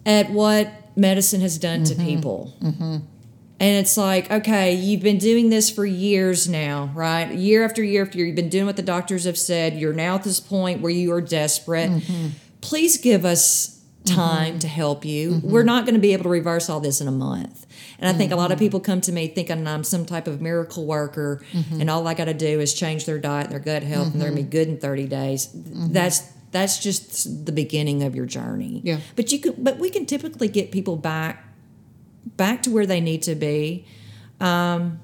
at what medicine has done mm-hmm. to people. Mm-hmm. And it's like, okay, you've been doing this for years now, right? Year after year after year, you've been doing what the doctors have said. You're now at this point where you are desperate. Mm-hmm. Please give us time mm-hmm. to help you. Mm-hmm. We're not going to be able to reverse all this in a month. And I mm-hmm. think a lot of people come to me thinking I'm some type of miracle worker, mm-hmm. and all I got to do is change their diet and their gut health, mm-hmm. and they're going to be good in thirty days. Mm-hmm. That's that's just the beginning of your journey. Yeah. But you could, but we can typically get people back back to where they need to be um,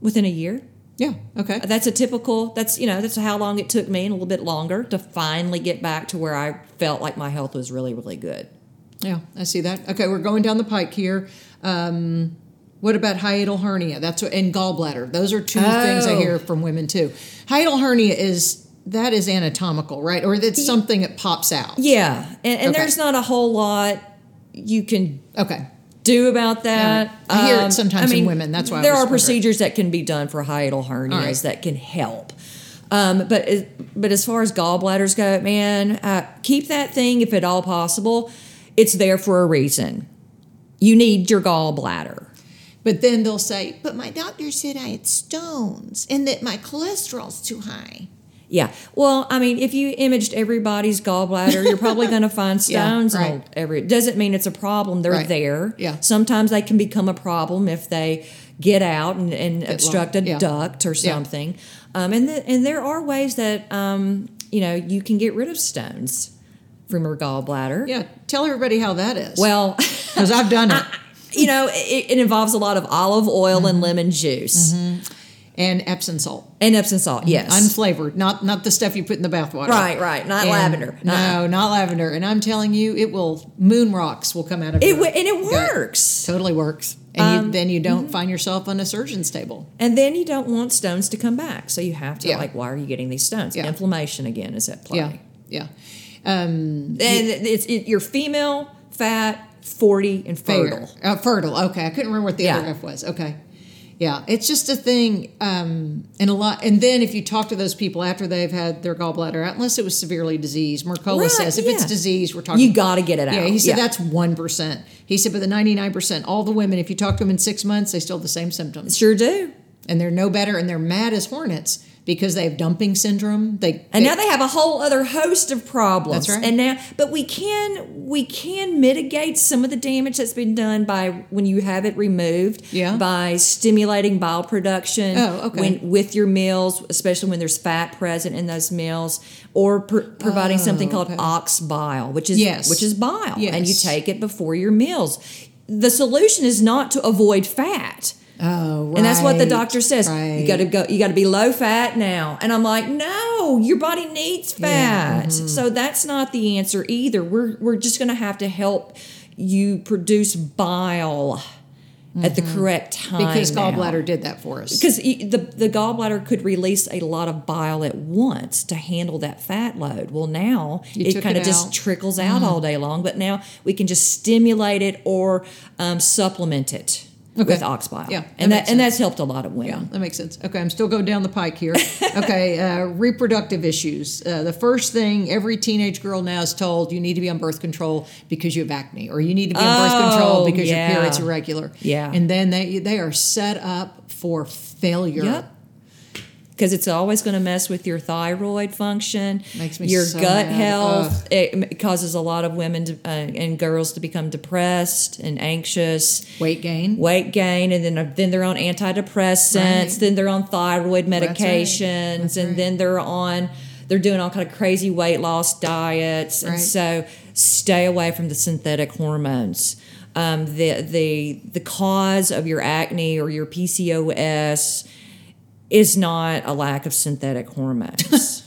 within a year. Yeah, okay. That's a typical, that's, you know, that's how long it took me and a little bit longer to finally get back to where I felt like my health was really, really good. Yeah, I see that. Okay, we're going down the pike here. Um, what about hiatal hernia? That's what, and gallbladder. Those are two oh. things I hear from women too. Hiatal hernia is... that is anatomical, right? Or that's something that pops out. Yeah, and, and okay. there's not a whole lot you can... Okay. do about that. Yeah, I hear it sometimes um, I mean, in women. That's why there I was are wondering. Procedures that can be done for hiatal hernias right. that can help. Um, but but as far as gallbladders go, man, uh, keep that thing if at all possible. It's there for a reason. You need your gallbladder. But then they'll say, "But my doctor said I had stones and that my cholesterol's too high." Yeah. Well, I mean, if you imaged everybody's gallbladder, you're probably going to find stones. yeah, right. on every. It doesn't mean it's a problem. They're right. there. Yeah. Sometimes they can become a problem if they get out and, and obstruct a yeah. duct or something. Yeah. Um, and the, and there are ways that, um, you know, you can get rid of stones from your gallbladder. Yeah. Tell everybody how that is. Well. Because I've done it. I, you know, it, it involves a lot of olive oil mm-hmm. and lemon juice. Mm-hmm. And Epsom salt. And Epsom salt, yes. Unflavored, not not the stuff you put in the bathwater. Right, right. Not and lavender. No, uh-uh. not lavender. And I'm telling you, it will, moon rocks will come out of it. W- and it works. Gut. Totally works. And um, you, then you don't mm-hmm. find yourself on a surgeon's table. And then you don't want stones to come back. So you have to, yeah. like, why are you getting these stones? Yeah. Inflammation, again, is at play. Yeah, yeah. Um, and you, it's, it, you're female, fat, forty, and fertile. Uh, fertile, okay. I couldn't remember what the yeah. other F was. Okay. Yeah, it's just a thing, um, and a lot. And then if you talk to those people after they've had their gallbladder out, unless it was severely diseased, Mercola right, says if yeah. it's diseased, we're talking. You got to get it out. Yeah, he said yeah. that's one percent. He said, but the ninety-nine percent, all the women, if you talk to them in six months, they still have the same symptoms. Sure do, and they're no better, and they're mad as hornets because they have dumping syndrome. They and they, now they have a whole other host of problems. That's right. And now, but we can we can mitigate some of the damage that's been done by when you have it removed. Yeah. By stimulating bile production. Oh, okay. When, with your meals, especially when there's fat present in those meals, or pr- providing oh, something called okay. ox bile, which is yes. which is bile, yes. and you take it before your meals. The solution is not to avoid fat. Oh, right. And that's what the doctor says. Right. You got to go. You got to be low fat now. And I'm like, no, your body needs fat. Yeah. Mm-hmm. So that's not the answer either. We're we're just going to have to help you produce bile mm-hmm. at the correct time. Because gallbladder now. Did that for us. Because the the gallbladder could release a lot of bile at once to handle that fat load. Well, now you it kind of just trickles out mm-hmm. all day long. But now we can just stimulate it or um, supplement it. okay. with ox bile. Yeah, that and that and that's helped a lot of women. Yeah, that makes sense. Okay, I'm still going down the pike here. Okay, uh, reproductive issues. Uh, the first thing every teenage girl now is told, you need to be on birth control because you have acne, or you need to be on oh, birth control because yeah. your period's irregular. Yeah, and then they they are set up for failure. Yep. Because it's always going to mess with your thyroid function, Makes me your so gut mad. health. Ugh. It causes a lot of women to, uh, and girls to become depressed and anxious. Weight gain. Weight gain. And then, then they're on antidepressants. Right. Then they're on thyroid medications. That's right. That's and right. then they're on, they're doing all kind of crazy weight loss diets. Right. And so stay away from the synthetic hormones. Um, the, the, the cause of your acne or your P C O S is not a lack of synthetic hormones.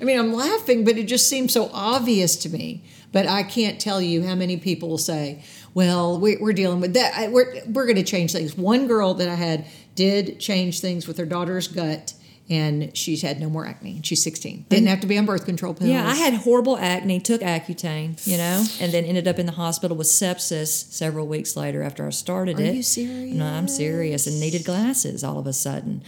I mean, I'm laughing, but it just seems so obvious to me. But I can't tell you how many people will say, well, we're dealing with that. We're, we're going to change things. One girl that I had did change things with her daughter's gut, and she's had no more acne. She's sixteen. Didn't have to be on birth control pills. Yeah, I had horrible acne, took Accutane, you know, and then ended up in the hospital with sepsis several weeks later after I started Are it. Are you serious? No, I'm serious, and needed glasses all of a sudden.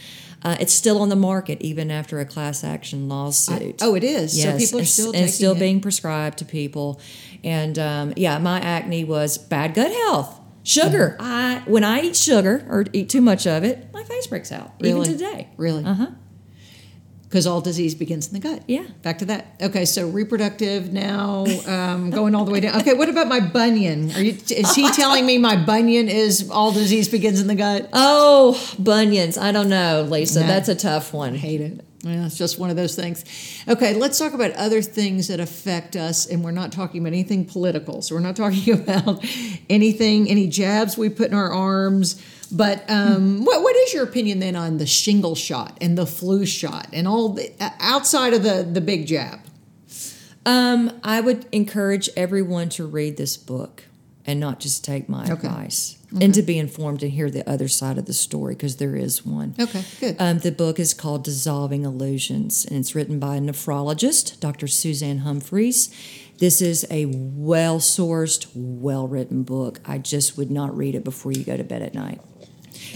Uh, it's still on the market even after a class action lawsuit. I, oh, it is? Yes, so people are still and, taking and still it. being prescribed to people. And, um, yeah, my acne was bad gut health. Sugar. Mm-hmm. I When I eat sugar or eat too much of it, my face breaks out, really? even today. Really? Uh-huh. Because all disease begins in the gut. Yeah. Back to that. Okay, so reproductive now, um, going all the way down. Okay, what about my bunion? Are you? Is he telling me my bunion is all disease begins in the gut? Oh, bunions. I don't know, Lisa. No. That's a tough one. I hate it. Yeah, it's just one of those things. Okay, let's talk about other things that affect us, and we're not talking about anything political. So we're not talking about anything, any jabs we put in our arms. But um, what what is your opinion then on the shingle shot and the flu shot and all the, outside of the, the big jab? Um, I would encourage everyone to read this book and not just take my okay. advice. Okay. And to be informed and hear the other side of the story, because there is one. Okay, good. Um, the book is called Dissolving Illusions, and it's written by a nephrologist, Doctor Suzanne Humphries. This is a well-sourced, well-written book. I just would not read it before you go to bed at night.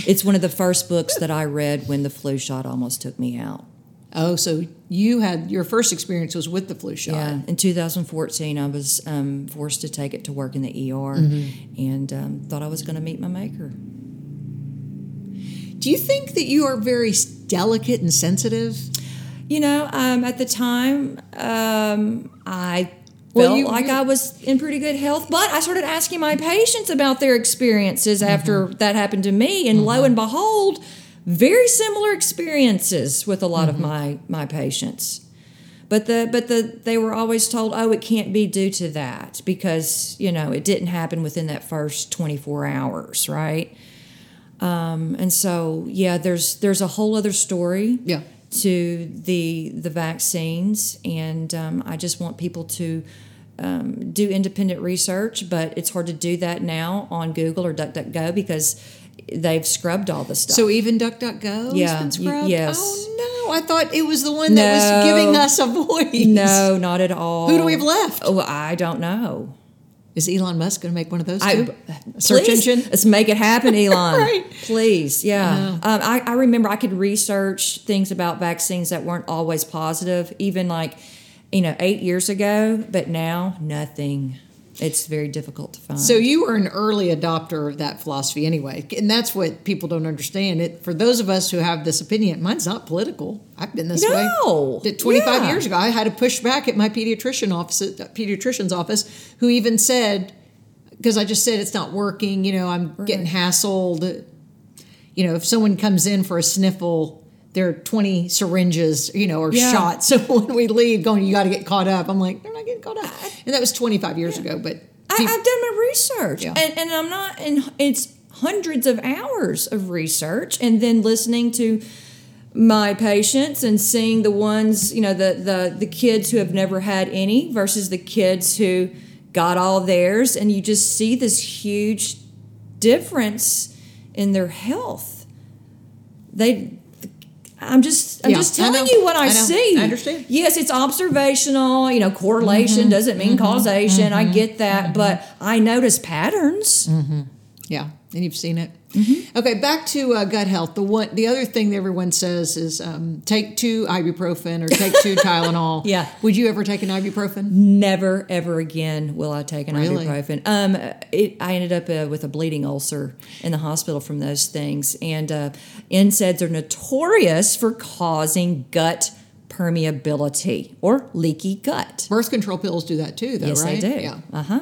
It's one of the first books that I read when the flu shot almost took me out. Oh, so you had, your first experience was with the flu shot. Yeah, in two thousand fourteen, I was um, forced to take it to work in the E R mm-hmm. and um, thought I was going to meet my maker. Do you think that you are very delicate and sensitive? You know, um, at the time, um, I well, felt you, like you... I was in pretty good health, but I started asking my patients about their experiences mm-hmm. after that happened to me, and mm-hmm. lo and behold, very similar experiences with a lot mm-hmm. of my, my patients, but the but the they were always told, oh, it can't be due to that because you know it didn't happen within that first twenty-four hours, right? Um, and so yeah, there's there's a whole other story yeah. to the the vaccines, and um, I just want people to um, do independent research, but it's hard to do that now on Google or DuckDuckGo because they've scrubbed all the stuff. So even DuckDuckGo yeah, has been scrubbed? Y- yes. Oh, no. I thought it was the one no, that was giving us a voice. No, not at all. Who do we have left? Oh, I don't know. Is Elon Musk going to make one of those too? I, Search please, engine? Let's make it happen, Elon. Right. Please, yeah. I, um, I, I remember I could research things about vaccines that weren't always positive, even like, you know, eight years ago, but now nothing. It's very difficult to find. So you were an early adopter of that philosophy anyway, and that's what people don't understand. It for those of us who have this opinion, mine's not political. I've been this no. way. twenty-five yeah. years ago, I had to push back at my pediatrician office, pediatrician's office, who even said, because I just said it's not working, you know, I'm right. getting hassled. You know, if someone comes in for a sniffle, there are twenty syringes, you know, or yeah. shots. So when we leave going, you got to get caught up. I'm like, they're not getting caught up. And that was twenty-five years yeah. ago. But I, people, I've done my research. Yeah. And, and I'm not, and it's hundreds of hours of research. And then listening to my patients and seeing the ones, you know, the, the, the kids who have never had any versus the kids who got all theirs. And you just see this huge difference in their health. They... I'm just I'm yeah, just telling I know, you what I, I know, see. I understand. Yes, it's observational. You know, correlation mm-hmm, doesn't mean mm-hmm, causation. Mm-hmm, I get that. Mm-hmm. But I notice patterns. Mm-hmm. Yeah, and you've seen it. Mm-hmm. Okay, back to uh, gut health. The one, the other thing that everyone says is um, take two ibuprofen or take two Tylenol. Yeah. Would you ever take an ibuprofen? Never, ever again will I take an really? ibuprofen. Um, it, I ended up uh, with a bleeding ulcer in the hospital from those things. And uh, N SAIDs are notorious for causing gut permeability or leaky gut. Birth control pills do that too, though, yes, right? Yes, they do. Yeah. Uh-huh.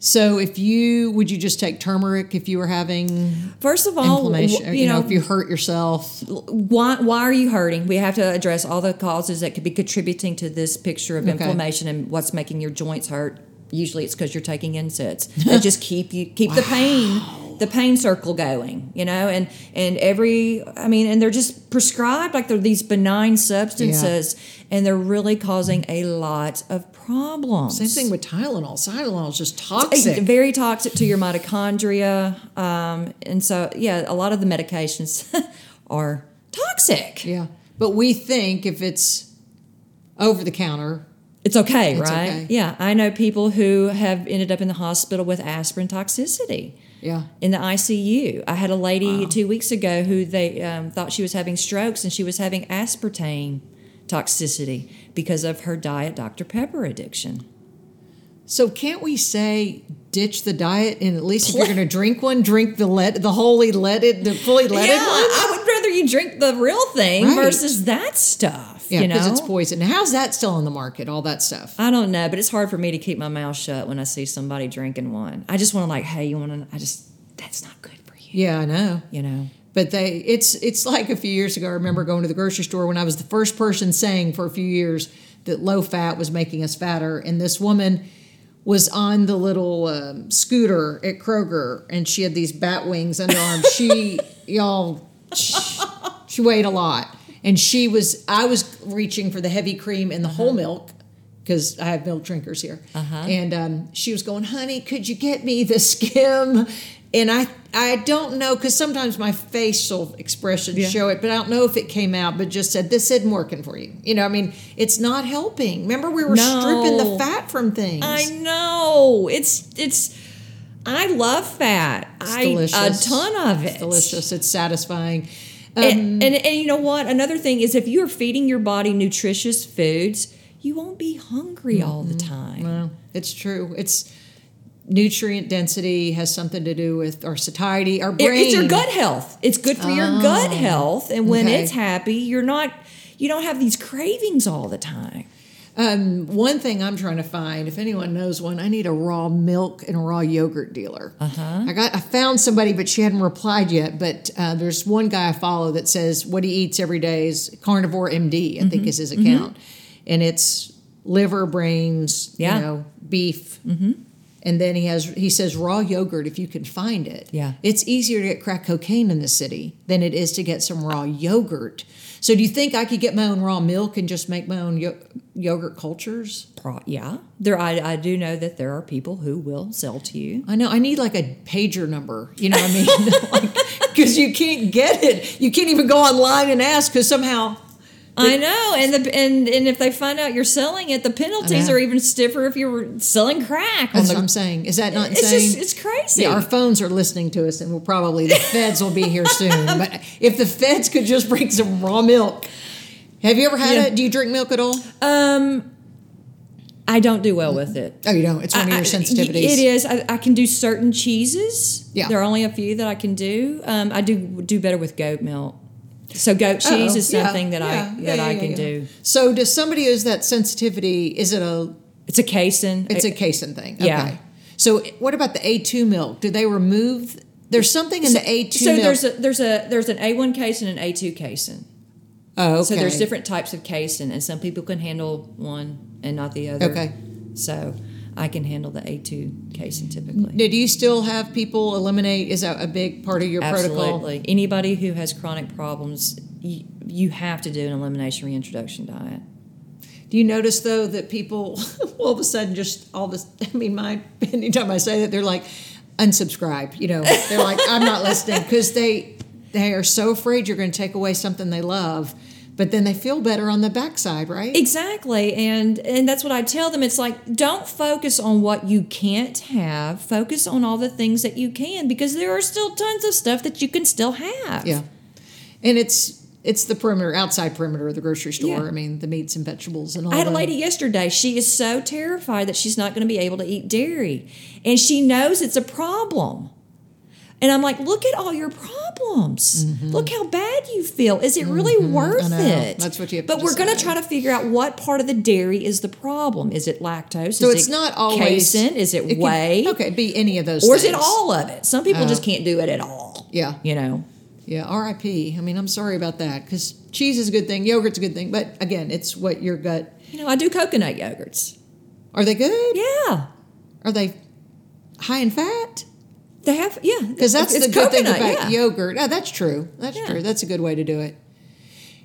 So if you, would you just take turmeric if you were having, first of all, inflammation, you, you know, know, if you hurt yourself? Why, why are you hurting? We have to address all the causes that could be contributing to this picture of okay. inflammation and what's making your joints hurt. Usually it's because you're taking N SAIDs. They just keep you, keep wow. the pain, the pain circle going, you know, and, and every, I mean, and they're just prescribed like they're these benign substances yeah. and they're really causing a lot of problems. Same thing with Tylenol. Tylenol is just toxic. It's very toxic to your mitochondria. Um, and so, yeah, a lot of the medications are toxic. Yeah. But we think if it's over the counter, it's okay, it's right? Okay. Yeah. I know people who have ended up in the hospital with aspirin toxicity. Yeah. In the I C U. I had a lady wow. two weeks ago who they um, thought she was having strokes and she was having aspartame toxicity because of her diet Doctor Pepper addiction. So can't we say ditch the diet and at least if you're going to drink one, drink the lead, the wholly leaded, the fully leaded yeah, one? I would rather you drink the real thing right. versus that stuff. Yeah, because you know? It's poison. How's that still on the market, all that stuff? I don't know, but it's hard for me to keep my mouth shut when I see somebody drinking one. I just want to like, hey, you want to, I just, that's not good for you. Yeah, I know. You know? But they, it's it's like a few years ago, I remember going to the grocery store when I was the first person saying for a few years that low fat was making us fatter. And this woman was on the little um, scooter at Kroger, and she had these bat wings underarms. She, y'all, she, she weighed a lot. And she was, I was reaching for the heavy cream and the uh-huh. whole milk, because I have milk drinkers here. Uh-huh. And um, she was going, honey, could you get me the skim? And I I don't know, because sometimes my facial expressions yeah. show it, but I don't know if it came out, but just said, this isn't working for you. You know, I mean, it's not helping. Remember, we were no. stripping the fat from things. I know. It's, it's. I love fat. It's I, delicious. A ton of it. It's delicious. It's satisfying. Um, and, and And you know what? Another thing is if you're feeding your body nutritious foods, you won't be hungry mm-hmm. all the time. Well, it's true. It's... Nutrient density has something to do with our satiety, our brain. It, it's your gut health. It's good for oh, your gut health. And when okay. it's happy, you're not, you don't have these cravings all the time. Um, one thing I'm trying to find, if anyone knows one, I need a raw milk and a raw yogurt dealer. Uh-huh. I got, I found somebody, but she hadn't replied yet. But uh, there's one guy I follow that says what he eats every day is Carnivore M D, I mm-hmm. think is his account. Mm-hmm. And it's liver, brains, yeah. you know, beef. Mm-hmm. And then he has he says raw yogurt if you can find it. Yeah. It's easier to get crack cocaine in the city than it is to get some raw yogurt. So do you think I could get my own raw milk and just make my own yo- yogurt cultures? Pro, yeah. There I I do know that there are people who will sell to you. I know. I need like a pager number, you know what I mean? like cuz you can't get it. You can't even go online and ask cuz somehow I know, and the and, and if they find out you're selling it, the penalties are even stiffer if you're selling crack. That's the, what I'm saying. Is that not insane? It's, just, it's crazy. Yeah, our phones are listening to us, and we'll probably, the feds will be here soon. But if the feds could just bring some raw milk. Have you ever had yeah. it? Do you drink milk at all? Um, I don't do well with it. Oh, you don't? It's one of your I, sensitivities. It is. I, I can do certain cheeses. Yeah. There are only a few that I can do. Um, I do do better with goat milk. So goat cheese oh, is something yeah, that I yeah, that yeah, I can yeah. do. So does somebody who's that sensitivity, is it a... It's a casein. It's a casein thing. Yeah. Okay. So what about the A two milk? Do they remove... There's something in so, the A two so milk. So there's a, there's a there's an A one casein and an A two casein. Oh, okay. So there's different types of casein, and some people can handle one and not the other. Okay. So... I can handle the A two casein typically. Now, do you still have people eliminate? Is that a big part of your Absolutely. protocol? Absolutely. Anybody who has chronic problems, you, you have to do an elimination reintroduction diet. Do you notice, though, that people all of a sudden just all this, I mean, my anytime I say that, they're like, unsubscribe. You know, they're like, I'm not listening because they, they are so afraid you're going to take away something they love but then they feel better on the backside, right? Exactly. And and that's what I tell them. It's like, don't focus on what you can't have. Focus on all the things that you can, because there are still tons of stuff that you can still have. Yeah. And it's it's the perimeter, outside perimeter of the grocery store. Yeah. I mean, the meats and vegetables and all that. I had that. A lady yesterday. She is so terrified that she's not going to be able to eat dairy. And she knows it's a problem. And I'm like, look at all your problems. Mm-hmm. Look how bad you feel. Is it really mm-hmm. worth it? That's what you have to But we're going to try to figure out what part of the dairy is the problem. Is it lactose? So is it's it not always casein? Is it, it whey? Can, okay, be any of those or things. Or is it all of it? Some people uh, just can't do it at all. Yeah. You know? Yeah, R I P I mean, I'm sorry about that, because cheese is a good thing. Yogurt's a good thing. But, again, it's what your gut. You know, I do coconut yogurts. Are they good? Yeah. Are they high in fat? They have, yeah. Because that's it's the good coconut, thing about yeah. yogurt. Oh, that's true. That's yeah. true. That's a good way to do it.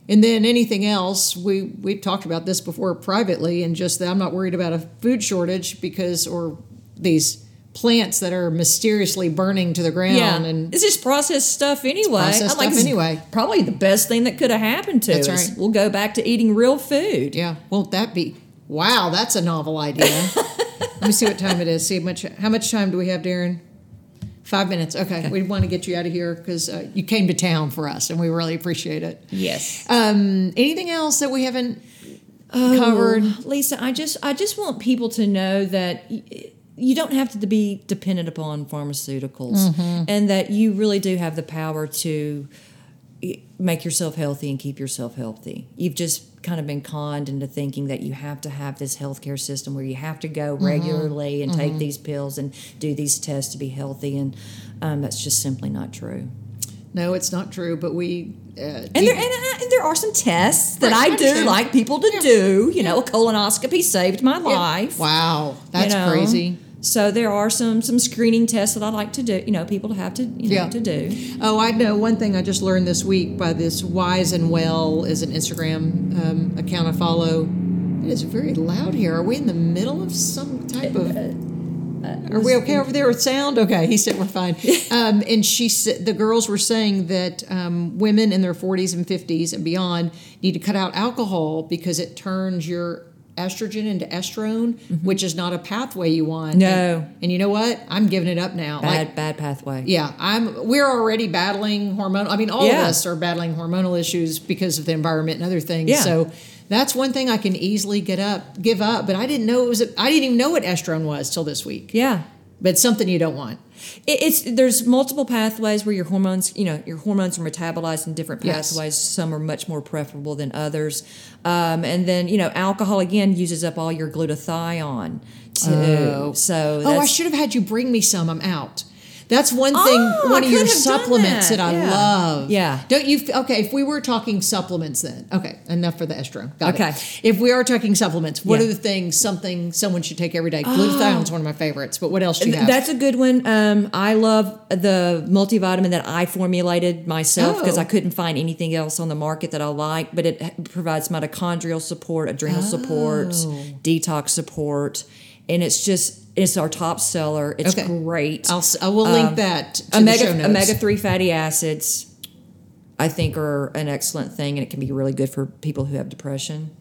And then anything else, we, we talked about this before privately, and just that I'm not worried about a food shortage because, or these plants that are mysteriously burning to the ground. Yeah. And it's just processed stuff anyway. Processed I'm stuff like, anyway. Probably the best thing that could have happened to that's us. Right. We'll go back to eating real food. Yeah. Won't that be, wow, that's a novel idea. Let me see what time it is. See how much, how much time do we have, Darren? Five minutes. Okay. okay. We want to get you out of here because uh, you came to town for us and we really appreciate it. Yes. Um, anything else that we haven't oh, covered? Lisa, I just, I just want people to know that y- you don't have to be dependent upon pharmaceuticals mm-hmm. and that you really do have the power to make yourself healthy and keep yourself healthy. You've just kind of been conned into thinking that you have to have this healthcare system where you have to go regularly mm-hmm. and mm-hmm. take these pills and do these tests to be healthy, and um, that's just simply not true. No, it's not true. But we uh, and there and, uh, and there are some tests that right, I, I do like people to yeah. do. You yeah. know, a colonoscopy saved my yeah. life. Wow, that's you know? crazy. So there are some some screening tests that I like to do, you know, people to have to, you know, yeah. to do. Oh, I know one thing I just learned this week by this Wise and Well is an Instagram um, account I follow. It is very loud here. Are we in the middle of some type of? Are we okay over there with sound? Okay, he said we're fine. Um, and she said the girls were saying that um, women in their forties and fifties and beyond need to cut out alcohol because it turns your estrogen into estrone, mm-hmm. which is not a pathway you want. No. And, and you know what? I'm giving it up now. Bad, like, bad pathway. Yeah. I'm. We're already battling hormonal. I mean, all yeah. of us are battling hormonal issues because of the environment and other things. Yeah. So that's one thing I can easily get up, give up. But I didn't know it was. A, I didn't even know what estrone was till this week. Yeah. But it's something you don't want. It, it's there's multiple pathways where your hormones, you know, your hormones are metabolized in different pathways. Yes. Some are much more preferable than others, um, and then you know, alcohol again uses up all your glutathione too. Oh. So oh, I should have had you bring me some. I'm out. That's one thing. Oh, one I of your supplements that, that I yeah. love. Yeah. Don't you? Okay. If we were talking supplements, then okay. Enough for the estrone. Got okay. it. If we are talking supplements, what yeah. are the things something someone should take every day? Oh. Glutathione is one of my favorites. But what else do you have? That's a good one. Um, I love the multivitamin that I formulated myself because oh. I couldn't find anything else on the market that I like. But it provides mitochondrial support, adrenal oh. support, detox support, and it's just. It's our top seller. It's okay. great. I'll, I will link um, that to omega, the show notes. omega three fatty acids, I think, are an excellent thing, and it can be really good for people who have depression.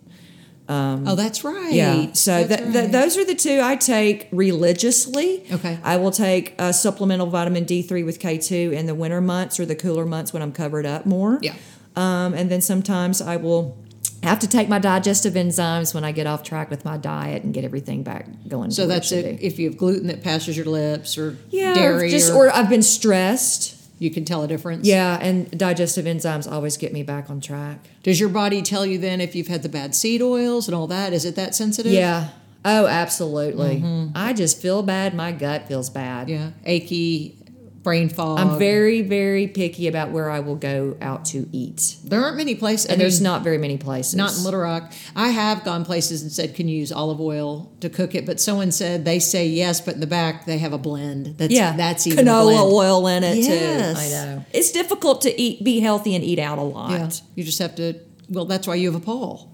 Um, oh, that's right. Yeah. So that, right. Th- those are the two I take religiously. Okay. I will take uh, supplemental vitamin D three with K two in the winter months or the cooler months when I'm covered up more. Yeah. Um, and then sometimes I will... I have to take my digestive enzymes when I get off track with my diet and get everything back going. So that's it. If you have gluten that passes your lips or yeah, dairy. Just, or, or I've been stressed. You can tell a difference. Yeah, and digestive enzymes always get me back on track. Does your body tell you then if you've had the bad seed oils and all that? Is it that sensitive? Yeah. Oh, absolutely. Mm-hmm. I just feel bad. My gut feels bad. Yeah, achy. Brain fog. I'm very, very picky about where I will go out to eat. There aren't many places. And I mean, there's not very many places. Not in Little Rock. I have gone places and said, can you use olive oil to cook it? But someone said they say yes, but in the back they have a blend. That's, yeah. That's even canola oil in it, yes. too. I know. It's difficult to eat, be healthy and eat out a lot. Yeah. You just have to, well, that's why you have a Paul.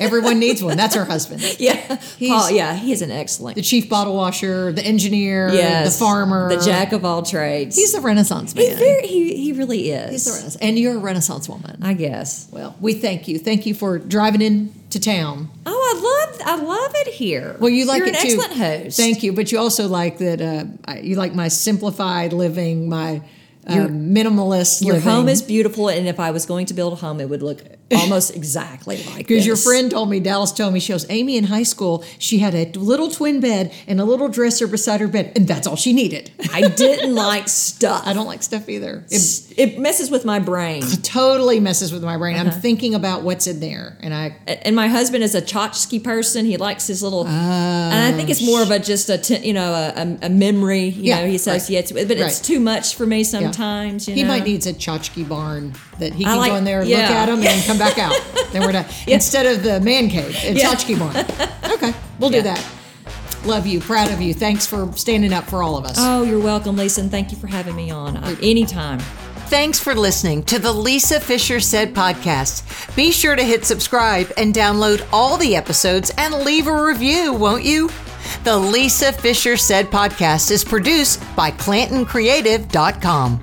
Everyone needs one. That's her husband. Yeah. He's, Paul, yeah, he's an excellent. The chief bottle washer, the engineer, yes, the farmer. The jack of all trades. He's the Renaissance man. He's very, he, he really is. He's the Renaissance. And you're a Renaissance woman. I guess. Well, we thank you. Thank you for driving in to town. Oh, I love I love it here. Well, you like You're it too. You're an excellent host. Thank you. But you also like that uh, you like my simplified living, my uh, your, minimalist your living. Your home is beautiful, and if I was going to build a home, it would look almost exactly like this. Because your friend told me, Dallas told me, she goes, Amy in high school, she had a little twin bed and a little dresser beside her bed, and that's all she needed. I didn't like stuff. I don't like stuff either. It, it messes with my brain. Totally messes with my brain. Uh-huh. I'm thinking about what's in there. And I and my husband is a tchotchke person. He likes his little, oh, and I think it's more of a just a, t- you know, a, a memory, you yeah, know, he associates right. with, but right. it's too much for me sometimes. Yeah. You know? He might needs a tchotchke barn that he can like, go in there and yeah. look at him and come back out. Then we're done. Yeah. Instead of the man cave, it's yeah. tchotchke barn. Okay, we'll yeah. do that. Love you. Proud of you. Thanks for standing up for all of us. Oh, you're welcome, Lisa, and thank you for having me on uh, anytime. Thanks for listening to the Lisa Fisher Said podcast. Be sure to hit subscribe and download all the episodes and leave a review, won't you? The Lisa Fisher Said podcast is produced by Clanton Creative dot com.